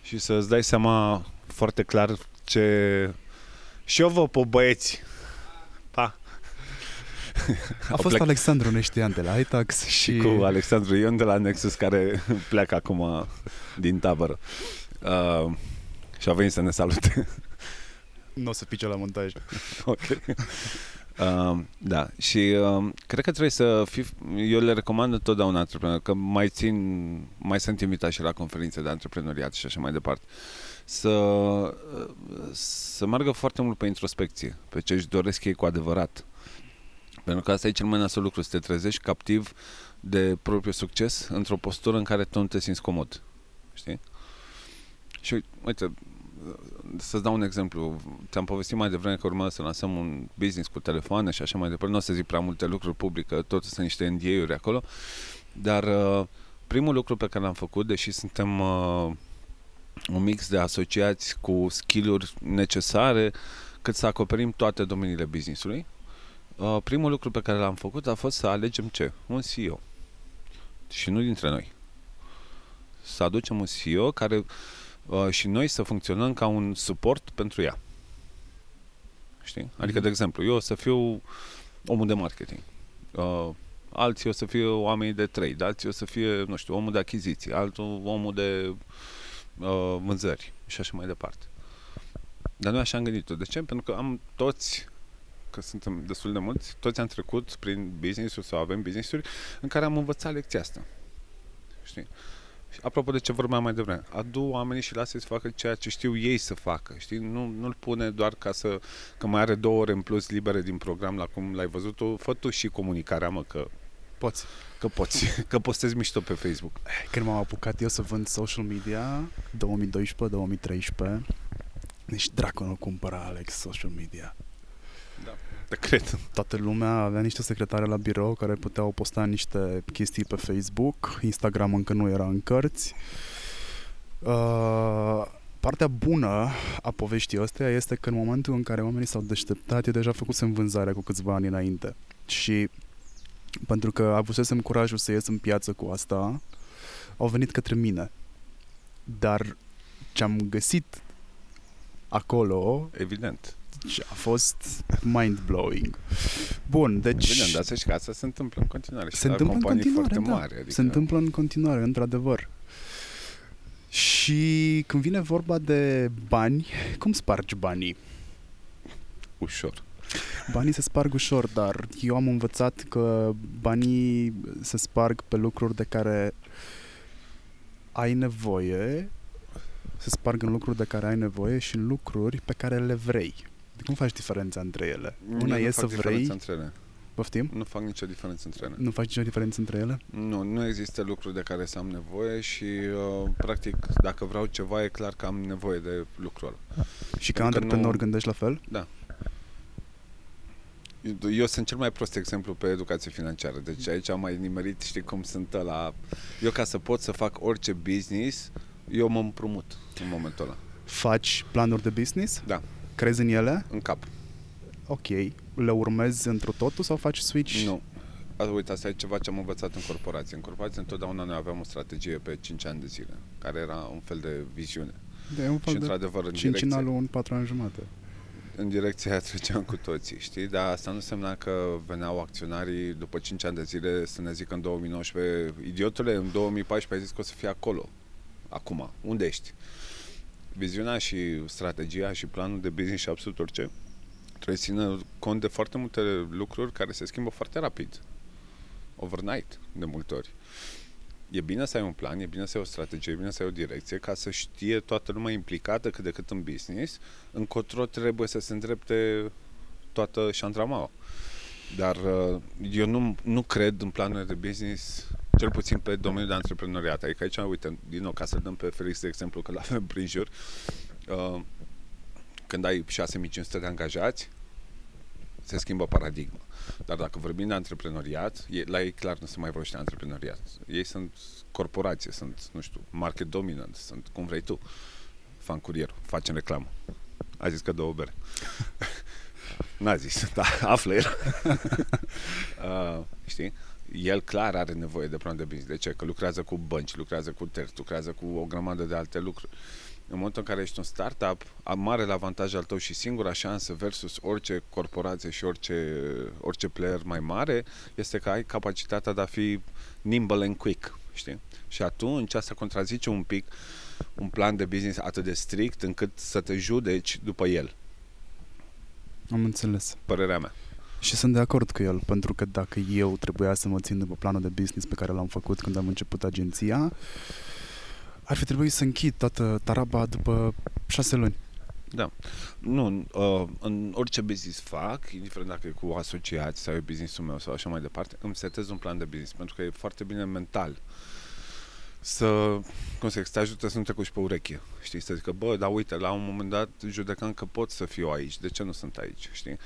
și să-ți dai seama foarte clar ce... Și eu vă, băieți! Pa! A fost Alexandru Neștian de la iTax și cu Alexandru Ion de la Nexus, care pleacă acum din tabără și a venit să ne salute. Nu o să pice la montaj. Ok. Da, și cred că trebuie să fii, eu le recomand întotdeauna antreprenor, că mai sunt invitat și la conferințe de antreprenoriat și așa mai departe, să meargă foarte mult pe introspecție, pe ce își doresc ei cu adevărat, pentru că asta e cel mai nasul lucru, să te trezești captiv de propriul succes într-o postură în care tu nu te simți comod, știi? Și uite, să-ți dau un exemplu. Ți-am povestit mai devreme că urmează să lansăm un business cu telefoane și așa mai departe. Nu o să zic prea multe lucruri publică, tot sunt niște NDA-uri acolo. Dar primul lucru pe care l-am făcut, deși suntem un mix de asociați cu skill-uri necesare cât să acoperim toate domeniile business-ului, primul lucru pe care l-am făcut a fost să alegem ce? Un CEO. Și nu dintre noi. Să aducem un CEO care... și noi să funcționăm ca un suport pentru ea. Știi? Adică, de exemplu, eu o să fiu omul de marketing, alții o să fie oamenii de trade, alții o să fie, nu știu, omul de achiziții, altul omul de vânzări și așa mai departe. Dar noi așa am gândit-o. De ce? Pentru că am toți, că suntem destul de mulți, toți am trecut prin business-uri sau avem business-uri în care am învățat lecția asta. Știi? Apropo de ce vorbeam mai devreme, adu oamenii și lasă-i să facă ceea ce știu ei să facă, știi? Nu-l pune doar ca să... Că mai are 2 ore în plus libere din program, la cum l-ai văzut tu, fă tu și comunicarea, mă, că... Poți. Că poți, că postezi mișto pe Facebook. Când m-am apucat eu să vând social media, 2012-2013, nici dracu nu cumpăra, Alex, social media. Da. Cred. Toată lumea avea niște secretare la birou care puteau posta niște chestii pe Facebook, Instagram încă nu era în cărți. Partea bună a poveștii astea este că în momentul în care oamenii s-au deșteptat, eu deja făcusem vânzarea cu câțiva ani înainte. Și pentru că avusesem curajul să ies în piață cu asta, au venit către mine. Dar ce-am găsit acolo... Evident. A fost mind-blowing. Bun, deci... Bine, dar să știi că asta se întâmplă în continuare. Se întâmplă în continuare, da. Mari, adică... Se întâmplă în continuare, într-adevăr. Și când vine vorba de bani, cum spargi banii? Ușor. Banii se sparg ușor, dar eu am învățat că banii se sparg pe lucruri de care ai nevoie, se sparg în lucruri de care ai nevoie și în lucruri pe care le vrei. Cum faci diferența între ele? Una e să vrei... Poftim? Nu fac nicio diferență între ele. Nu faci nicio diferență între ele? Nu, nu există lucruri de care să am nevoie și practic dacă vreau ceva e clar că am nevoie de lucrul ăla. Și ca antreprenor gândești la fel? Da. Eu sunt cel mai prost exemplu pe educație financiară. Deci aici am mai nimerit, știi cum sunt ăla. Eu ca să pot să fac orice business, eu mă împrumut în momentul ăla. Faci planuri de business? Da. Crezi în ele? În cap. Ok. Le urmezi întru totul sau faci switch? Nu. Uite, asta e ceva ce am învățat în corporație. În corporație întotdeauna noi aveam o strategie pe 5 ani de zile, care era un fel de viziune. De un fel și, de într-adevăr, în 5 în alul, în 4 ani jumate. În direcția aia treceam cu toții, știi? Dar asta nu însemna că veneau acționarii după 5 ani de zile să ne zică în 2019, idiotule, în 2014 ai zis că o să fii acolo. Acum, unde ești? Viziunea și strategia și planul de business și absolut orice trebuie să țină cont de foarte multe lucruri care se schimbă foarte rapid. Overnight, de multe ori. E bine să ai un plan, e bine să ai o strategie, e bine să ai o direcție, ca să știe toată lumea implicată cât de cât în business, încotro trebuie să se îndrepte toată șandramaua. Dar eu nu cred în planurile de business, cel puțin pe domeniul de antreprenoriat. Adică aici, uite, din nou, ca să dăm pe Felix de exemplu, că l-avem prin jur, când ai 6500 de angajați, se schimbă paradigma. Dar dacă vorbim de antreprenoriat, la ei clar nu se mai vorbește de antreprenoriat. Ei sunt corporație, sunt, nu știu, market dominant, sunt cum vrei tu. Fan curier, facem reclamă. A zis că dă o bere. N-a zis, dar află el. Știi? El clar are nevoie de plan de business. De ce? Că lucrează cu bănci, lucrează cu terți, lucrează cu o grămadă de alte lucruri. În momentul în care ești un startup, marele avantaj al tău și singura șansă versus orice corporație și orice player mai mare este că ai capacitatea de a fi nimble and quick, știi? Și atunci asta contrazice un pic un plan de business atât de strict încât să te judeci după el. Am înțeles. Părerea mea. Și sunt de acord cu el, pentru că dacă eu trebuia să mă țin după planul de business pe care l-am făcut când am început agenția, ar fi trebuit să închid toată taraba după 6 luni. Da. Nu, în orice business fac, indiferent dacă e cu asociați sau e business-ul meu sau așa mai departe, îmi setez un plan de business, pentru că e foarte bine mental să, cum să te ajută să nu te cuși pe ureche, știi? Să zică, bă, dar uite, la un moment dat judecam că pot să fiu aici, de ce nu sunt aici, știi?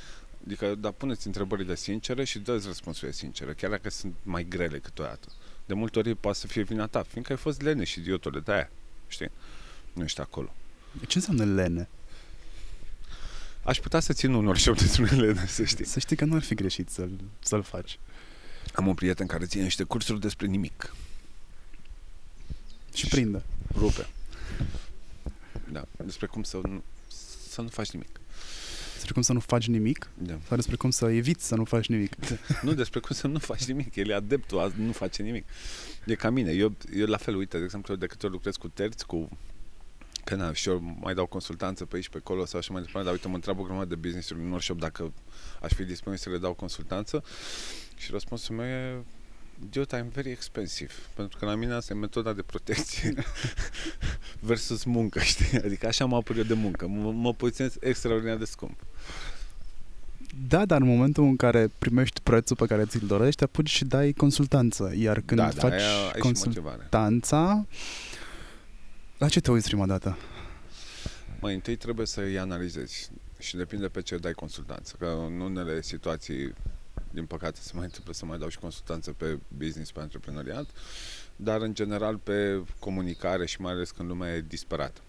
Adică, dar puneți întrebările sincere și dă-ți răspunsurile sincere, chiar dacă sunt mai grele câteodată. De multe ori poate să fie vina ta, fiindcă ai fost leneș și idiotule, de-aia, știi? Nu ești acolo. Ce înseamnă lene? Aș putea să țin un orișor de lene, să știi. Să știi că nu ar fi greșit să-l faci. Am un prieten care ține niște cursuri despre nimic. Și prinde. Rupe. Da, despre cum să nu faci nimic. Despre cum să nu faci nimic? Da. Sau despre cum să eviți să nu faci nimic? Nu, despre cum să nu faci nimic. El e adeptul, azi nu face nimic. E ca mine. Eu la fel, uite, de exemplu, de câte ori lucrez cu terți, și eu mai dau consultanță pe aici, pe acolo sau așa mai departe, dar uite, mă întreabă o grămadă de business-uri în workshop dacă aș fi disponibil să le dau consultanță și răspunsul meu e idiot, I'm very expensive. Pentru că la mine asta e metoda de protecție versus muncă, știi? Adică așa mă apăr eu de muncă. Mă poziționez extraordinar de scump. Da, dar în momentul în care primești prețul pe care ți-l dorești, apuci și dai consultanță. Iar când faci ai consultanța, la ce te uiți prima dată? Mai întâi trebuie să îi analizezi. Și depinde pe ce dai consultanță. Că în unele situații, din păcate, se mai întâmplă să mai dau și consultanță pe business, pe antreprenoriat, dar în general pe comunicare și mai ales când lumea e disperată.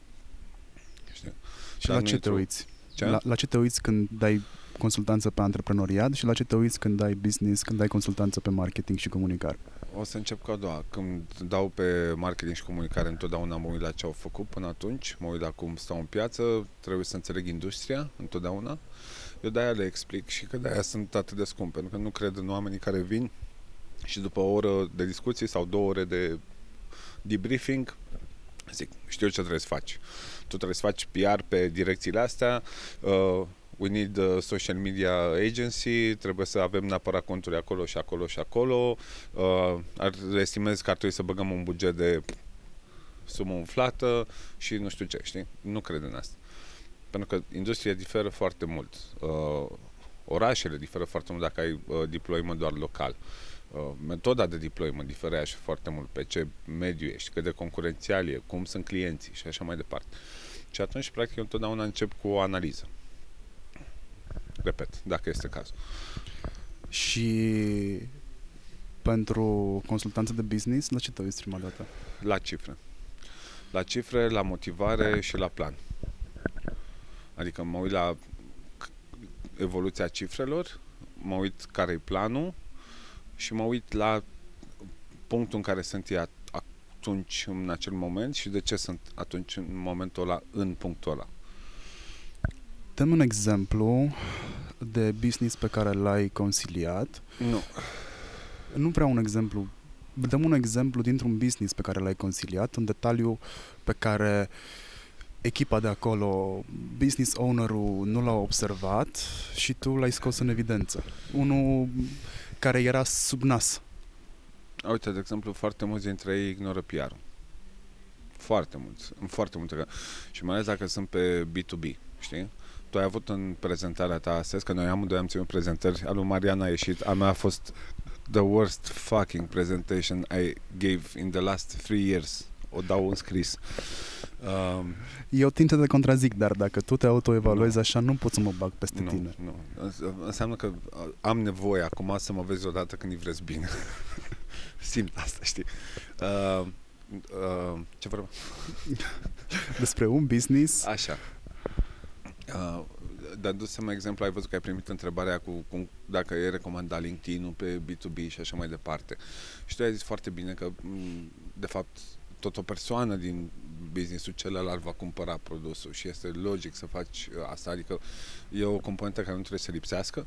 Știi? Și la ce te uiți? La ce te uiți când dai consultanță pe antreprenoriat și la ce te uiți când dai business, când dai consultanță pe marketing și comunicare? O să încep cu a doua. Când dau pe marketing și comunicare, întotdeauna mă uit la ce au făcut până atunci, mă uit la cum stau în piață, trebuie să înțeleg industria, întotdeauna. Eu de-aia le explic și că de-aia sunt atât de scumpe, pentru că nu cred în oamenii care vin și după o oră de discuții sau două ore de debriefing zic, știu ce trebuie să faci. Tu trebuie să faci PR pe direcțiile astea, we need a social media agency, trebuie să avem neapărat conturi acolo și acolo și acolo, estimez că ar trebui să băgăm un buget de sumă umflată și nu știu ce, știi? Nu cred în asta. Pentru că industria diferă foarte mult. Orașele diferă foarte mult dacă ai deployment doar local. Metoda de deployment diferă așa foarte mult, pe ce mediu ești, cât de concurențial e, cum sunt clienții și așa mai departe. Și atunci, practic, eu întotdeauna încep cu o analiză. Repet, dacă este cazul. Și pentru consultanță de business, la ce te uiți prima dată? La cifre. La cifre, la motivare și la plan. Adică mă uit la evoluția cifrelor, mă uit care-i planul și mă uit la punctul în care sunt ei atunci, în acel moment și de ce sunt atunci în momentul ăla, în punctul ăla. Dăm un exemplu de business pe care l-ai conciliat. Nu prea un exemplu. Dăm un exemplu dintr-un business pe care l-ai conciliat, un detaliu pe care echipa de acolo, business owner-ul nu l-a observat și tu l-ai scos în evidență. Unul care era sub nas. Uite, de exemplu, foarte mulți dintre ei ignoră PR-ul. Foarte mulți. Foarte multe. Și mai ales dacă sunt pe B2B, știi? Tu ai avut în prezentarea ta astăzi, că noi amândoi am ținut prezentări, a lui Marian a ieșit, a mea a fost the worst fucking presentation I gave in the last 3 years. O dau în scris. Eu tind să te contrazic, dar dacă tu te autoevaluezi așa, nu pot să mă bag peste tine. Nu. Înseamnă că am nevoie acum să mă vezi odată când îi vreți bine. Simt asta, știi? Ce vorbim? Despre un business. Așa. Dar du-se mai exemplu, ai văzut că ai primit întrebarea cu dacă e recomandat LinkedIn-ul pe B2B și așa mai departe. Și tu ai zis foarte bine că de fapt tot o persoană din business-ul celălalt va cumpăra produsul și este logic să faci asta, adică e o componentă care nu trebuie să lipsească,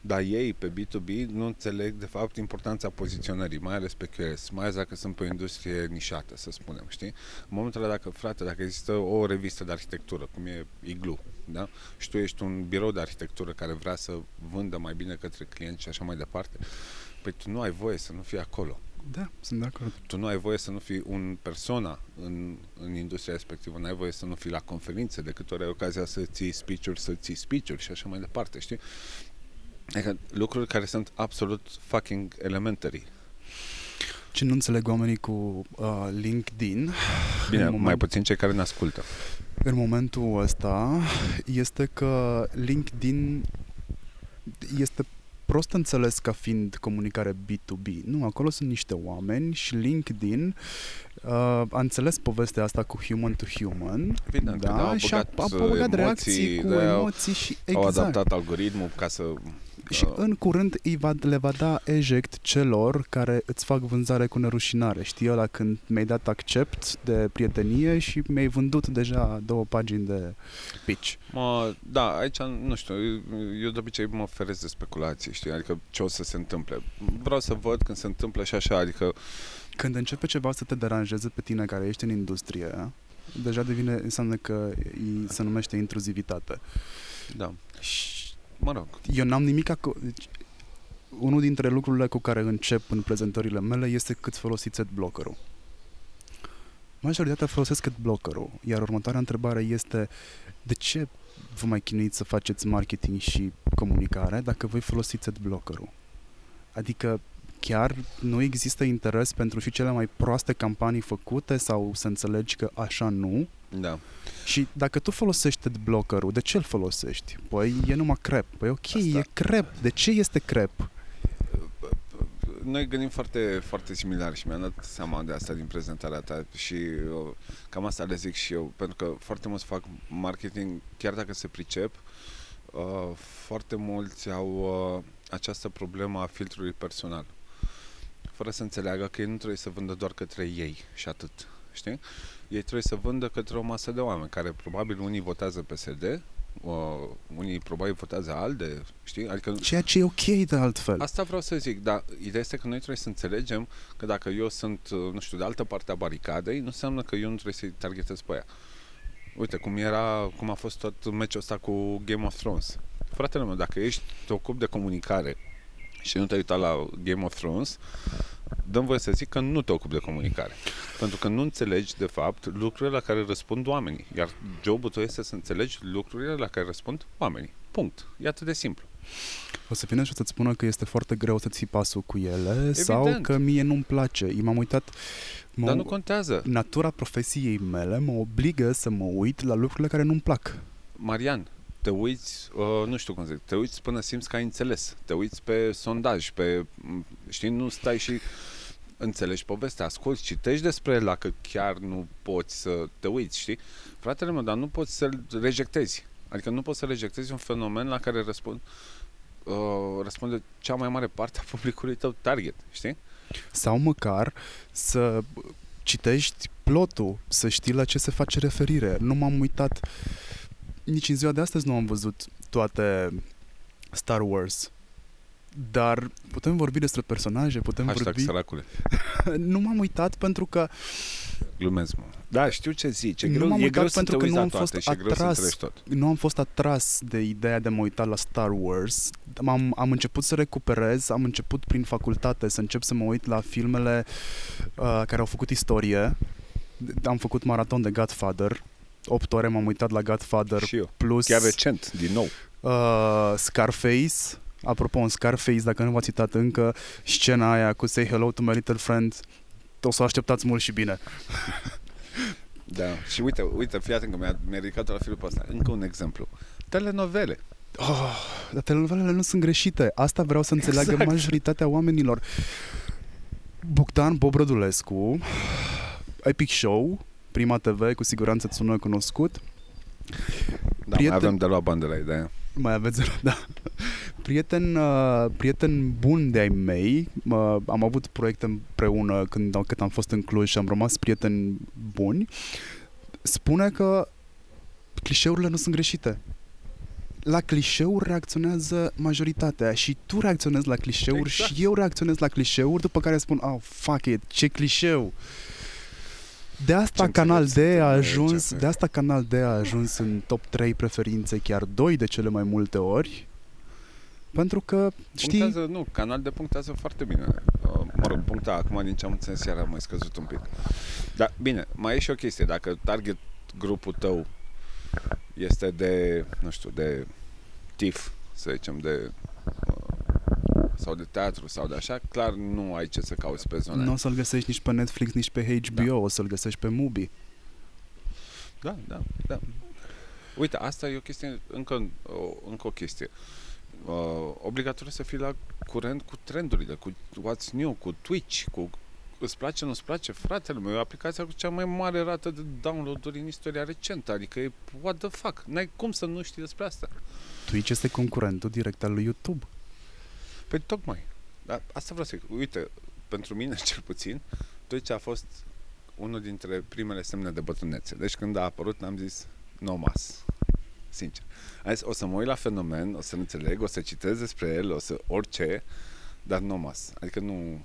dar ei pe B2B nu înțeleg de fapt importanța poziționării, mai ales pe QS, mai ales dacă sunt pe o industrie nișată, să spunem, știi? În momentul ăla, dacă există o revistă de arhitectură, cum e Iglu, da? Și tu ești un birou de arhitectură care vrea să vândă mai bine către clienți și așa mai departe, păi tu nu ai voie să nu fii acolo. Da, sunt de acord. Tu nu ai voie să nu fii un persona în industria respectivă, nu ai voie să nu fii la conferințe, de câte ori ai ocazia să ții speech-uri, și așa mai departe, știi? Adică lucruri care sunt absolut fucking elementary. Ce nu înțeleg oamenii cu LinkedIn... Bine, mai puțin cei care ne ascultă. În momentul ăsta este că LinkedIn este... prost înțeles ca fiind comunicare B2B. Nu, acolo sunt niște oameni și LinkedIn a înțeles povestea asta cu human to human. Evident, da, și a băgat reacții cu emoții și exact. Au adaptat algoritmul ca să... Și în curând le va da eject celor care îți fac vânzare cu nerușinare. Știi ăla când mi-ai dat accept de prietenie și mi-ai vândut deja 2 pagini de pitch. Da, aici nu știu, eu de obicei mă feresc de speculații, știi, adică ce o să se întâmple. Vreau să văd când se întâmplă și așa, adică... Când începe ceva să te deranjeze pe tine care ești în industrie, deja înseamnă că se numește intruzivitate. Da. Mă rog. Eu n-am nimic unul dintre lucrurile cu care încep în prezentările mele este cât folosiți adblocker-ul. Majoritatea folosesc adblocker-ul, iar următoarea întrebare este de ce vă mai chinuiți să faceți marketing și comunicare dacă voi folosiți adblocker-ul? Adică chiar nu există interes pentru și cele mai proaste campanii făcute sau să înțelegi că așa nu? Da. Și dacă tu folosești adblocker-ul, de ce îl folosești? Păi e numai crap. Păi ok, asta... e crap. De ce este crap? Noi gândim foarte, foarte similar și mi-am dat seama de asta din prezentarea ta și eu, cam asta le zic și eu, pentru că foarte mulți fac marketing, chiar dacă se pricep, foarte mulți au această problemă a filtrului personal. Fără să înțeleagă că ei nu trebuie să vândă doar către ei și atât. Știi? Ei trebuie să vândă către o masă de oameni care probabil unii votează PSD, unii probabil votează ALDE, știi? Adică, ceea ce e ok de altfel. Asta vreau să zic, dar ideea este că noi trebuie să înțelegem că dacă eu sunt, nu știu, de altă parte a baricadei, nu înseamnă că eu nu trebuie să-i targetez pe aia. Uite, cum a fost tot meciul ăsta cu Game of Thrones. Fratele meu, dacă ești, te ocupi de comunicare și nu te-ai uitat la Game of Thrones, dăm voie să zic că nu te ocupi de comunicare. Pentru că nu înțelegi, de fapt, lucrurile la care răspund oamenii. Iar job-ul tău este să înțelegi lucrurile la care răspund oamenii. Punct. E atât de simplu. O să vină și o să-ți spună că este foarte greu să ții pasul cu ele. Evident. Sau că mie nu-mi place. M-am uitat... Dar nu contează. Natura profesiei mele mă obligă să mă uit la lucrurile care nu-mi plac. Marian, te uiți, nu știu cum zic, te uiți până simți că ai înțeles. Te uiți pe sondaj, pe, știi, nu stai și înțelegi povestea, asculti, citești despre el, că chiar nu poți să te uiți, știi? Fratele meu, dar nu poți să-l rejectezi. Adică nu poți să rejectezi un fenomen la care răspunde cea mai mare parte a publicului tău target, știi? Sau măcar să citești plotul, să știi la ce se face referire. Nu m-am uitat... Nici în ziua de astăzi nu am văzut toate Star Wars. Dar putem vorbi despre personaje, putem vorbi... Săracule. Nu m-am uitat pentru că... Glumesc, mă. Da, știu ce zici. Nu am fost atras de ideea de a mă uita la Star Wars. Am început să recuperez, am început prin facultate să încep să mă uit la filmele care au făcut istorie. Am făcut maraton de Godfather. 8 ore m-am uitat la Godfather. Și eu. Plus, chiar recent, din nou, Scarface. Apropo, în Scarface, dacă nu v-ați uitat încă, scena aia cu Say Hello to My Little Friend, o să o așteptați mult și bine. Da. Și uite, fii atent că mi-a ridicat la filmul ăsta. Încă un exemplu. Telenovele. Dar telenovelele nu sunt greșite. Asta vreau să înțeleagă majoritatea oamenilor. Bogdan Bob Rădulescu, Epic Show, Prima TV, cu siguranță îți sună cunoscut. Da, prieten... mai avem de luat bani de la ideea. Mai aveți de luat, da. Prieten bun de-ai mei. Am avut proiecte împreună cât am fost în Cluj și am rămas prieteni buni. Spune că clișeurile nu sunt greșite. La clișeuri reacționează majoritatea și tu reacționezi la clișeuri, exact. Și eu reacționez la clișeuri, după care spun, oh, fuck it, ce clișeu! De asta Canal D a ajuns, în top 3 preferințe, chiar 2 de cele mai multe ori. Pentru că, știi, Canal D punctează foarte bine. Mă rog, puncta acum, din ce am înțeles, iar a mai scăzut un pic. Dar bine, mai e și o chestie, dacă target grupul tău este de, nu știu, de TIF, să zicem, de sau de teatru sau de așa, clar nu ai ce să cauți pe zona. Nu o să-l găsești nici pe Netflix, nici pe HBO, da. O să-l găsești pe Mubi. Da. Uite, asta e o chestie, încă o chestie. Obligatoriu să fii la curent cu trendurile, cu What's New, cu Twitch, cu îți place, nu-ți place, fratele meu, e aplicația cu cea mai mare rată de download-uri în istoria recentă, adică e what the fuck, n-ai cum să nu știi despre asta. Twitch este concurentul direct al lui YouTube. Păi tocmai. Dar asta vreau să zic. Uite, pentru mine cel puțin, Twitch a fost unul dintre primele semne de bătrânețe. Deci când a apărut, n-am zis no mas. Sincer. Am zis, o să mă uit la fenomen, o să înțeleg, o să citesc despre el, o să orice, dar no mas. Adică nu...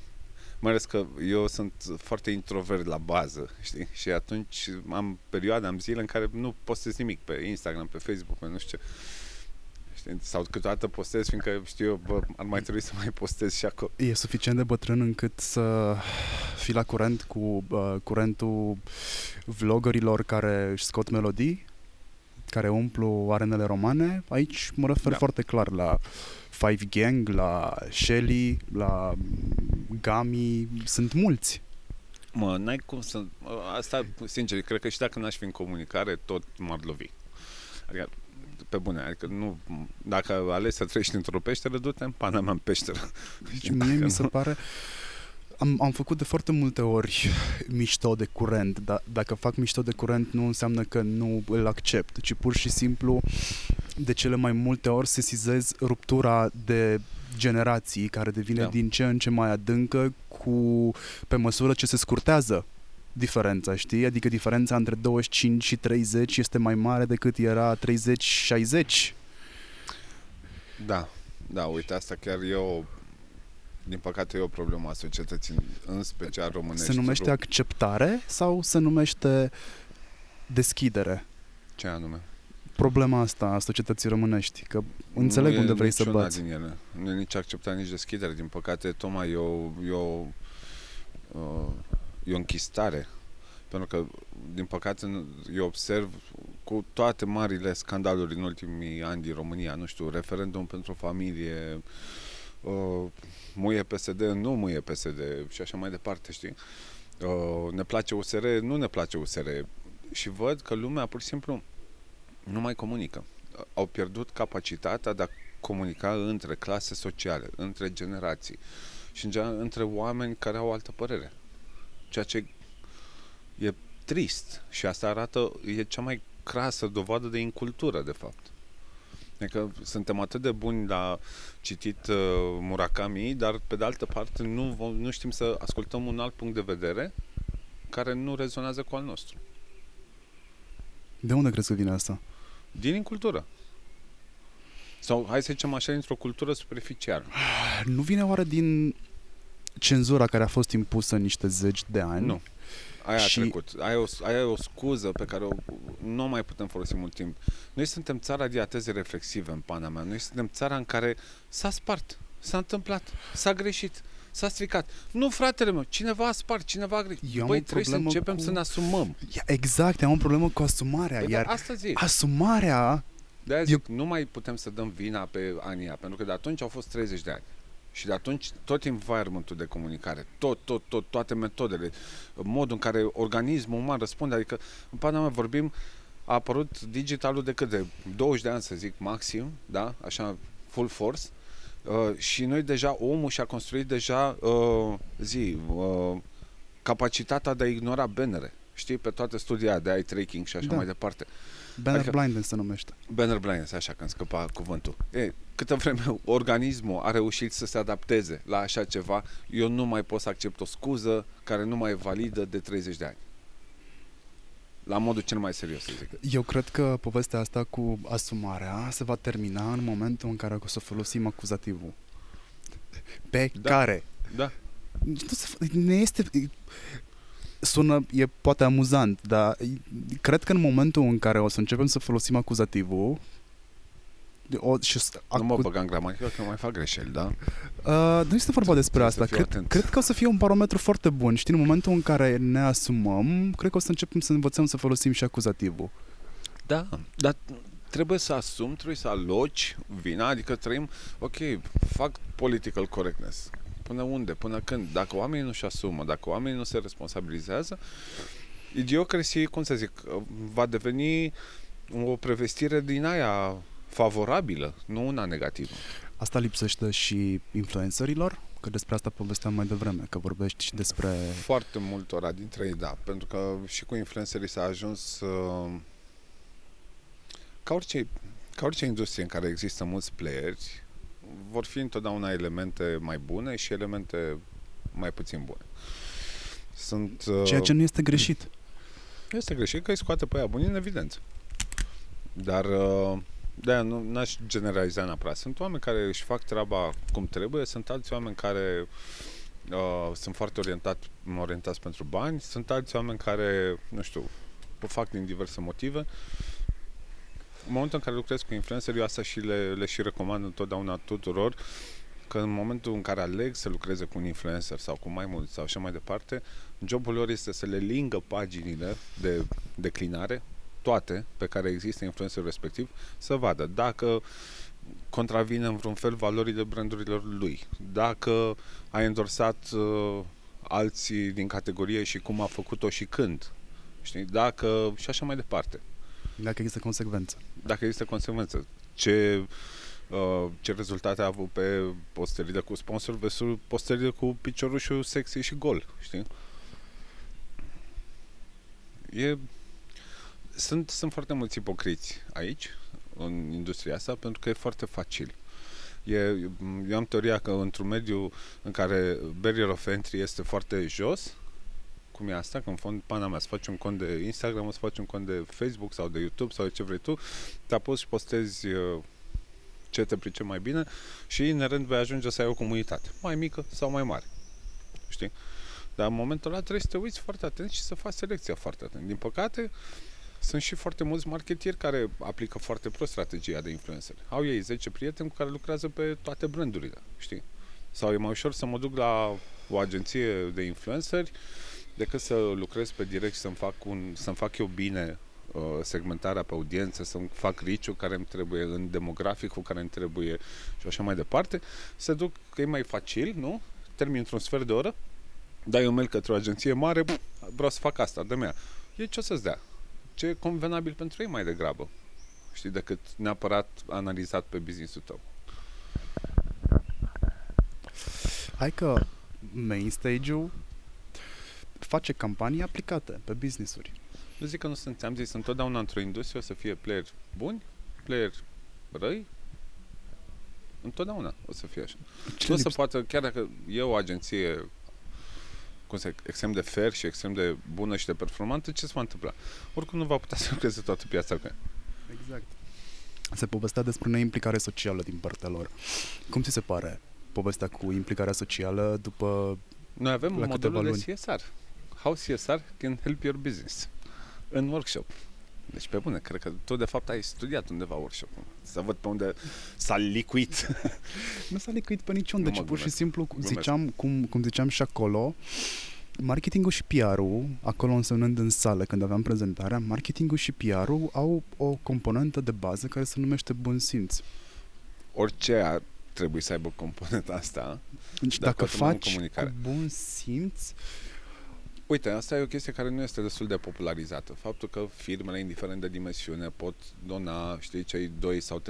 Mai ales că eu sunt foarte introvert la bază, știi? Și atunci am perioade, am zile în care nu postez nimic pe Instagram, pe Facebook, pe nu știu ce. Sau câteodată postez, fiindcă știu eu, ar mai trebui să mai postez și acolo. E suficient de bătrân încât să fii la curent cu curentul vloggerilor care își scot melodii, care umplu arenele romane. Aici mă refer foarte clar la Five Gang, la Shelly, la Gami. Sunt mulți. Mă, n-ai cum să... Asta, sincer, cred că și dacă n-aș fi în comunicare, tot m-ar lovi. Adică, pe bune, adică nu, dacă alegi să treci într-o peșteră, du-te în pana mea în peșteră. Deci mie mi se pare, am făcut de foarte multe ori mișto de curent, dar dacă fac mișto de curent nu înseamnă că nu îl accept, ci pur și simplu de cele mai multe ori sesizez ruptura de generații care devine din ce în ce mai adâncă pe măsură ce se scurtează diferența, știi? Adică diferența între 25 și 30 este mai mare decât era 30-60. Da, da, uite, asta chiar eu, din păcate, e o problemă a societății, în special românești. Se numește acceptare sau se numește deschidere? Ce anume? Problema asta a societății românești, că înțeleg nu unde vrei să bați. Din ele. Nu e nici acceptare, nici deschidere. Din păcate, tocmai e o închistare. Pentru că, din păcate, eu observ cu toate marile scandaluri în ultimii ani din România, nu știu, referendum pentru familie, muie PSD, nu muie PSD și așa mai departe, știi? Ne place USR, nu ne place USR. Și văd că lumea, pur și simplu, nu mai comunică. Au pierdut capacitatea de a comunica între clase sociale, între generații și între oameni care au altă părere. Ceea ce e trist și asta arată, e cea mai crasă dovadă de incultură, de fapt. Adică suntem atât de buni la citit Murakami, dar pe de altă parte nu știm să ascultăm un alt punct de vedere care nu rezonează cu al nostru. De unde crezi că vine asta? Din incultură. Sau, hai să zicem așa, dintr-o cultură superficială. Nu vine oare din cenzura care a fost impusă în niște zeci de ani? Nu. Aia și... a trecut. Aia e o scuză pe care nu o mai putem folosi mult timp. Noi suntem țara diateze reflexive, în pana mea. Noi suntem țara în care s-a spart, s-a întâmplat, s-a greșit, s-a stricat. Nu, fratele meu, cineva a spart, cineva a greșit. Băi, trebuie să începem să ne asumăm. Exact, am o problemă cu asumarea. Păi, iar asta zic. Asumarea... De-aia zic, nu mai putem să dăm vina pe anii, pentru că de atunci au fost 30 de ani. Și de atunci tot environmentul de comunicare, toate metodele, modul în care organismul uman răspunde, adică în pana mea vorbim, a apărut digitalul de cât de 20 de ani, să zic, maxim, da, așa, full force, și noi deja, omul și-a construit deja capacitatea de a ignora bannere. Știi, pe toate studia de eye tracking și așa mai departe. Banner adică, blindness se numește. Banner blindness, așa, că îmi scăpa cuvântul. Câtă vreme organismul a reușit să se adapteze la așa ceva, eu nu mai pot să accept o scuză care nu mai e validă de 30 de ani. La modul cel mai serios, să zic. Eu cred că povestea asta cu asumarea se va termina în momentul în care o să folosim acuzativul. Pe care... Da. Ne este... Sună, e poate amuzant, dar cred că în momentul în care o să începem să folosim acuzativul... Nu mă băga în gramatică, că mai fac greșeli, da? Nu este vorba despre asta. Cred că o să fie un barometru foarte bun. Știi, în momentul în care ne asumăm, cred că o să începem să învățăm să folosim și acuzativul. Da, dar trebuie să asumi, trebuie să aloci vina, adică trăim... Ok, fac political correctness. Până unde? Până când? Dacă oamenii nu-și asumă, dacă oamenii nu se responsabilizează, idiocrasie, cum să zic, va deveni o prevestire din aia favorabilă, nu una negativă. Asta lipsește și influencerilor? Că despre asta povesteam mai devreme, că vorbești și despre... Foarte multora dintre ei, da, pentru că și cu influencerii s-a ajuns ca orice industrie în care există mulți playeri, vor fi întotdeauna elemente mai bune și elemente mai puțin bune. Ceea ce nu este greșit. Este greșit că îi scoate pe aia buni în evidență. Dar de-aia nu aș generaliza neapărat. Sunt oameni care își fac treaba cum trebuie, sunt alți oameni care sunt foarte orientați pentru bani, sunt alți oameni care, nu știu, o fac din diverse motive. În momentul în care lucrez cu influenceri, eu asta și le și recomand întotdeauna tuturor, că în momentul în care aleg să lucreze cu un influencer sau cu mai mulți sau așa mai departe, jobul lor este să le lingă paginile de declinare, toate pe care există influencerul respectiv, să vadă dacă contravine în vreun fel valorile brandurilor lui, dacă a endorsat alții din categorie și cum a făcut-o și când, știi? Dacă și așa mai departe. Dacă există consecvență. Dacă există consecvență. Ce rezultate a avut pe posterile cu sponsor versus posterile cu piciorușul sexy și gol, știi? Sunt foarte mulți ipocriți aici, în industria asta, pentru că e foarte facil. Eu am teoria că într-un mediu în care barrier of entry este foarte jos, cum e asta, că în fond, pana mea, să faci un cont de Instagram, să faci un cont de Facebook sau de YouTube sau de ce vrei tu, te apuci și postezi ce te price mai bine și inerent vei ajunge să ai o comunitate, mai mică sau mai mare. Știi? Dar în momentul ăla trebuie să te uiți foarte atent și să faci selecția foarte atent. Din păcate, sunt și foarte mulți marketieri care aplică foarte prost strategia de influencer. Au ei 10 prieteni cu care lucrează pe toate brandurile, știi? Sau e mai ușor să mă duc la o agenție de influenceri decât să lucrez pe direct și să-mi fac eu bine segmentarea pe audiență, să-mi fac reach-ul care îmi trebuie, în demograficul care îmi trebuie și așa mai departe. Se duc, că e mai facil, nu? Termin într-un sfert de oră, dai un mail către o agenție mare, vreau să fac asta, dă-mi ea. Ei ce o să-ți dea? Ce e convenabil pentru ei mai degrabă, știi, decât neapărat analizat pe business-ul tău. Hai că main stage-ul face campanii aplicate pe business-uri. Nu zic că nu sunt, am zis, întotdeauna într-o industrie o să fie playeri buni, playeri răi, întotdeauna o să fie așa. Nu se poate, chiar dacă e o agenție extrem de fair și extrem de bună și de performantă, ce se va întâmpla? Oricum nu va putea să lucreze toată piața cu ea. Exact. Se povestea despre neimplicare socială din partea lor. Cum ți se pare povestea cu implicarea socială după... Noi avem modelul de CSR. How CSR can help your business. În workshop. Deci pe bune, cred că tu de fapt ai studiat undeva workshop-ul. Să văd pe unde s-a licuit. Nu s-a licuit pe niciunde, deci pur și simplu ziceam, cum ziceam și acolo, marketingul și PR-ul, acolo însemnând în sală când aveam prezentarea, marketingul și PR-ul au o componentă de bază care se numește bun simț. Orice ar trebui să aibă componenta asta. Deci dacă faci cu bun simț. Uite, asta e o chestie care nu este destul de popularizată. Faptul că firmele, indiferent de dimensiune, pot dona, știi, cei 2 sau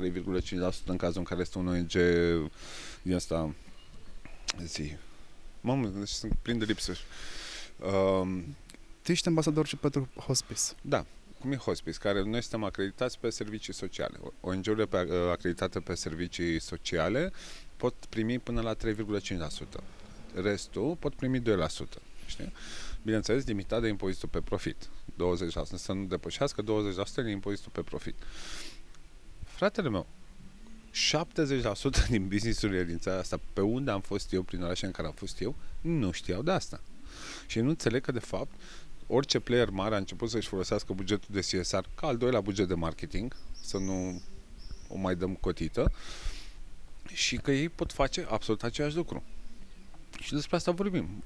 3,5% în cazul în care este un ONG din asta zi. Mamă, deci sunt plin de lipsuri. Tu ești ambasador și pentru hospice. Da, cum e hospice, care noi suntem acreditați pe servicii sociale. ONG-urile acreditate pe servicii sociale pot primi până la 3,5%. Restul pot primi 2%. Știi? Bineînțeles, limitat de impozitul pe profit, 20%, să nu depășească 20% din impozitul pe profit. Fratele meu, 70% din business-urile din țara asta, pe unde am fost eu, prin orașul în care am fost eu, nu știau de asta. Și nu înțeleg că, de fapt, orice player mare a început să-și folosească bugetul de CSR ca al doilea buget de marketing, să nu o mai dăm cotită, și că ei pot face absolut același lucru. Și despre asta vorbim.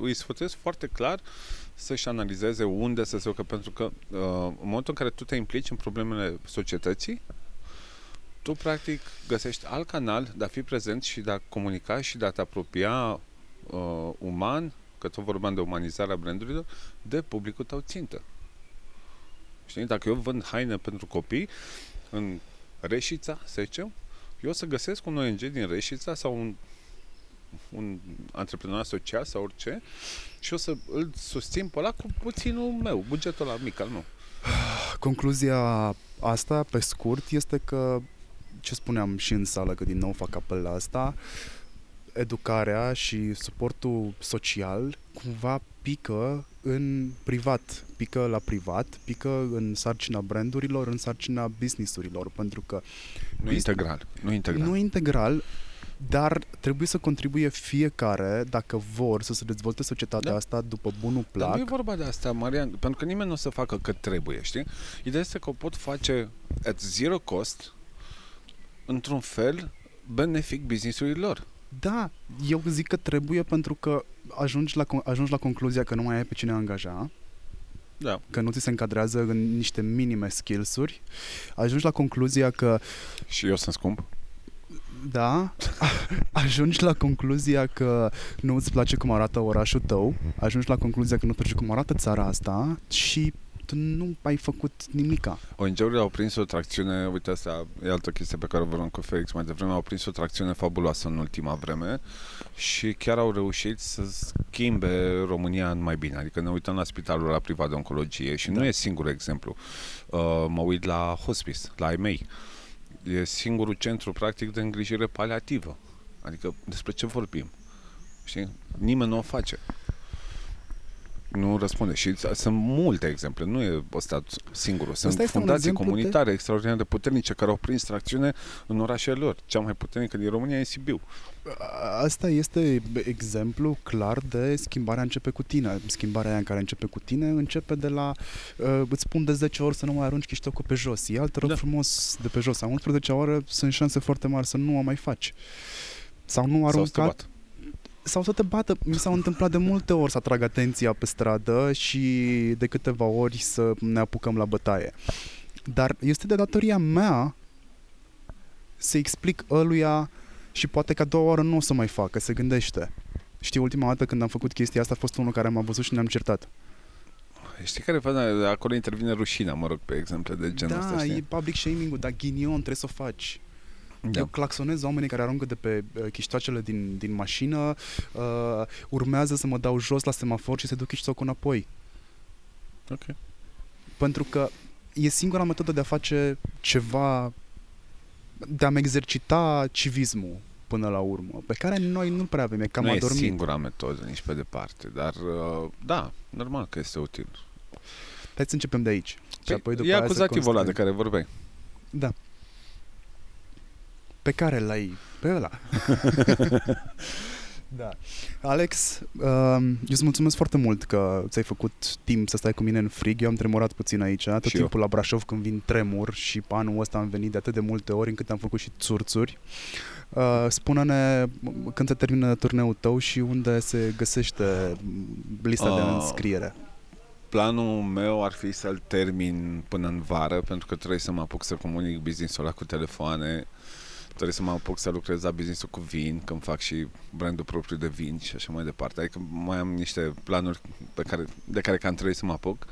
Îi sfătuiesc foarte clar să-și analizeze unde să se ducă, pentru că în momentul în care tu te implici în problemele societății, tu practic găsești alt canal de a fi prezent și de a comunica și de a te apropia uman, că tot vorbeam de umanizarea brandurilor, de publicul tău țintă. Știi? Dacă eu vând haine pentru copii în Reșița, să zicem, eu o să găsesc un ONG din Reșița sau un antreprenor social sau orice și o să îl susțin pe ăla cu puținul meu, bugetul ăla mic al meu. Concluzia asta, pe scurt, este că, ce spuneam și în sală, că din nou fac apel la asta, educarea și suportul social cumva pică în privat, pică la privat, pică în sarcina brandurilor, în sarcina businessurilor, pentru că nu integral. Dar trebuie să contribuie fiecare dacă vor să se dezvolte societatea asta după bunul plac. Dar nu e vorba de asta, Marian, pentru că nimeni nu o să facă că trebuie, știi? Ideea este că o pot face at zero cost, într-un fel, benefic business-ului lor. Da, eu zic că trebuie pentru că ajungi la concluzia că nu mai ai pe cine angaja. Da. Că nu ți se încadrează în niște minime skills-uri. Ajungi la concluzia că... Și eu sunt scump. Da, ajungi la concluzia că nu îți place cum arată orașul tău, ajungi la concluzia că nu îți place cum arată țara asta și tu nu ai făcut nimica. ONG-urile au prins o tracțiune, uite asta e altă chestie pe care o vorbim cu Felix mai devreme, au prins o tracțiune fabuloasă în ultima vreme și chiar au reușit să schimbe România în mai bine. Adică ne uităm la spitalul ăla privat de oncologie și nu e singurul exemplu. Mă uit la hospice, la IMEI. E singurul centru, practic, de îngrijire paliativă. Adică, despre ce vorbim? Știi? Nimeni nu o face. nu răspunde. Și sunt multe exemple, nu e ăsta singurul. Sunt fundații comunitare extraordinar de puternice care au prins tracțiune în orașele lor. Cea mai puternică din România e Sibiu. Asta este exemplu clar de schimbarea începe cu tine. Schimbarea aia în care începe cu tine începe de la îți spun de 10 ori să nu mai arunci chiștocul pe jos. Ia altă rog frumos de pe jos. A 11 ori sunt șanse foarte mari să nu o mai faci. Sau nu aruncat. Sau să te bată. Mi s-au întâmplat de multe ori să atrag atenția pe stradă și de câteva ori să ne apucăm la bătaie. Dar este de datoria mea să explic ăluia și poate că a doua oară nu o să mai facă, se gândește. Știi, ultima dată când am făcut chestia asta a fost unul care m-a văzut și ne-am certat. Știi care e? Acolo intervine rușinea, mă rog, pe exemple de genul ăsta. Da, e public shaming-ul, dar ghinion trebuie să o faci. Da. Eu claxonez oamenii care aruncă de pe chiștoacele din mașină, urmează să mă dau jos la semafor și se duc chiștocul înapoi. Ok. Pentru că e singura metodă de a face ceva, de a-mi exercita civismul până la urmă, pe care noi nu prea avem, e cam adormit. Nu e singura metodă, nici pe departe, dar da, normal că este util. Hai să începem de aici. Păi, apoi după e acuzativul ăla de care vorbeai. Da. Pe care l-ai... pe ăla. Da. Alex, eu îți mulțumesc foarte mult că ți-ai făcut timp să stai cu mine în frig. Eu am tremurat puțin aici. Tot și timpul eu. La Brașov când vin tremur și anul ăsta am venit de atât de multe ori încât am făcut și țurțuri. Spune-ne când se termină turneul tău și unde se găsește lista de înscriere. Planul meu ar fi să-l termin până în vară, pentru că trebuie să mă apuc să comunic business-ul ăla cu telefoane. Trebuie să mă apuc să lucrez la business-ul cu vin, când fac și brandul propriu de vin și așa mai departe. Adică mai am niște planuri de care am trebuit să mă apuc.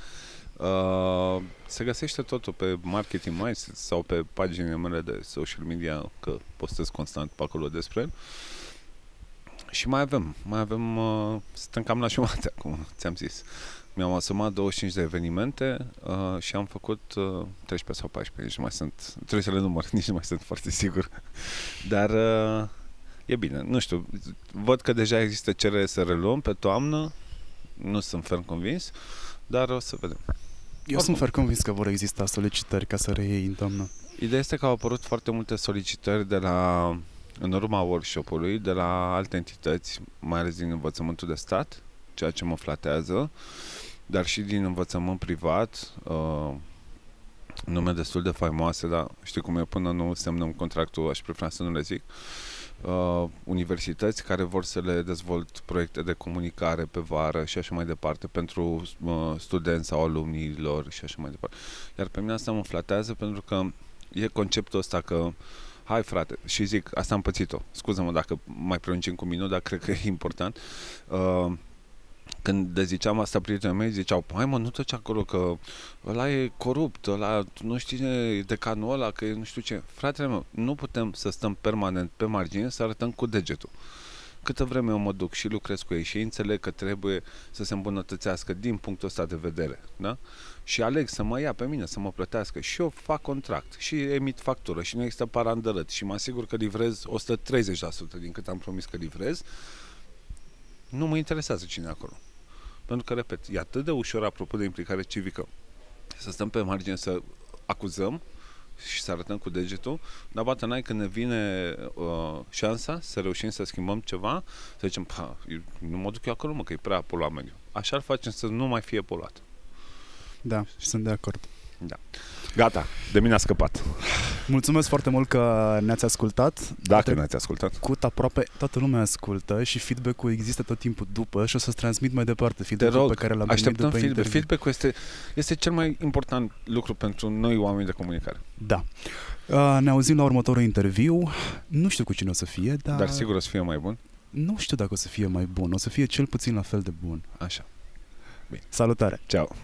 Se găsește totul pe Marketing Mindset sau pe paginile mele de social media, că postez constant pe acolo despre el. Și mai avem suntem cam la jumătate acum, ți-am zis. Mi-am asumat 25 de evenimente și am făcut 13 sau 14, nici nu mai sunt, trebuie să le număr, nici nu mai sunt foarte sigur. Dar e bine, nu știu, văd că deja există cerere să reluăm pe toamnă, nu sunt ferm convins, dar o să vedem. Eu sunt ferm convins că vor exista solicitări ca să reiei în toamnă. Ideea este că au apărut foarte multe solicitări în urma workshop-ului, de la alte entități, mai ales din învățământul de stat, ceea ce mă flatează, dar și din învățământ privat, nume destul de faimoase, dar știi cum e, până nu semnăm contractul, aș prefera să nu le zic, universități care vor să le dezvolt proiecte de comunicare pe vară și așa mai departe, pentru studenți sau alumnii lor și așa mai departe. Iar pe mine asta mă flatează, pentru că e conceptul ăsta că hai frate, și zic, asta am pățit-o, scuză-mă dacă mai prelungim cu minut, dar cred că e important. Când ziceam asta prietenii mei, ziceau, hai mă, nu treci acolo că ăla e corupt, ăla nu știe decanul ăla, că e nu știu ce. Fratele meu, nu putem să stăm permanent pe margine să arătăm cu degetul. Câtă vreme eu mă duc și lucrez cu ei și înțeleg că trebuie să se îmbunătățească din punctul ăsta de vedere, da? Și aleg să mă ia pe mine, să mă plătească și eu fac contract și emit factură și nu există parandărăt și mă asigur că livrez 130% din cât am promis că livrez. Nu mă interesează cine acolo. Pentru că, repet, e atât de ușor, apropo de implicare civică, să stăm pe margine să acuzăm și să arătăm cu degetul, dar bată n-ai când ne vine șansa să reușim să schimbăm ceva, să zicem, nu mă duc eu acolo, mă, că e prea poluat mediu. Așa-l facem să nu mai fie poluat. Da, sunt de acord. Da. Gata, de mine a scăpat. Mulțumesc foarte mult că ne-ați ascultat. Dacă ne-ați ascultat. Cu aproape toată lumea ascultă și feedback-ul există tot timpul după și o să-ți transmit mai departe feedback-ul pe care l-am primit după interviu. Așteptăm feedback. Feedback-ul este cel mai important lucru pentru noi oameni de comunicare. Da. Ne auzim la următorul interviu. Nu știu cu cine o să fie, dar sigur o să fie mai bun. Nu știu dacă o să fie mai bun. O să fie cel puțin la fel de bun. Așa. Bine. Salutare. Ceau.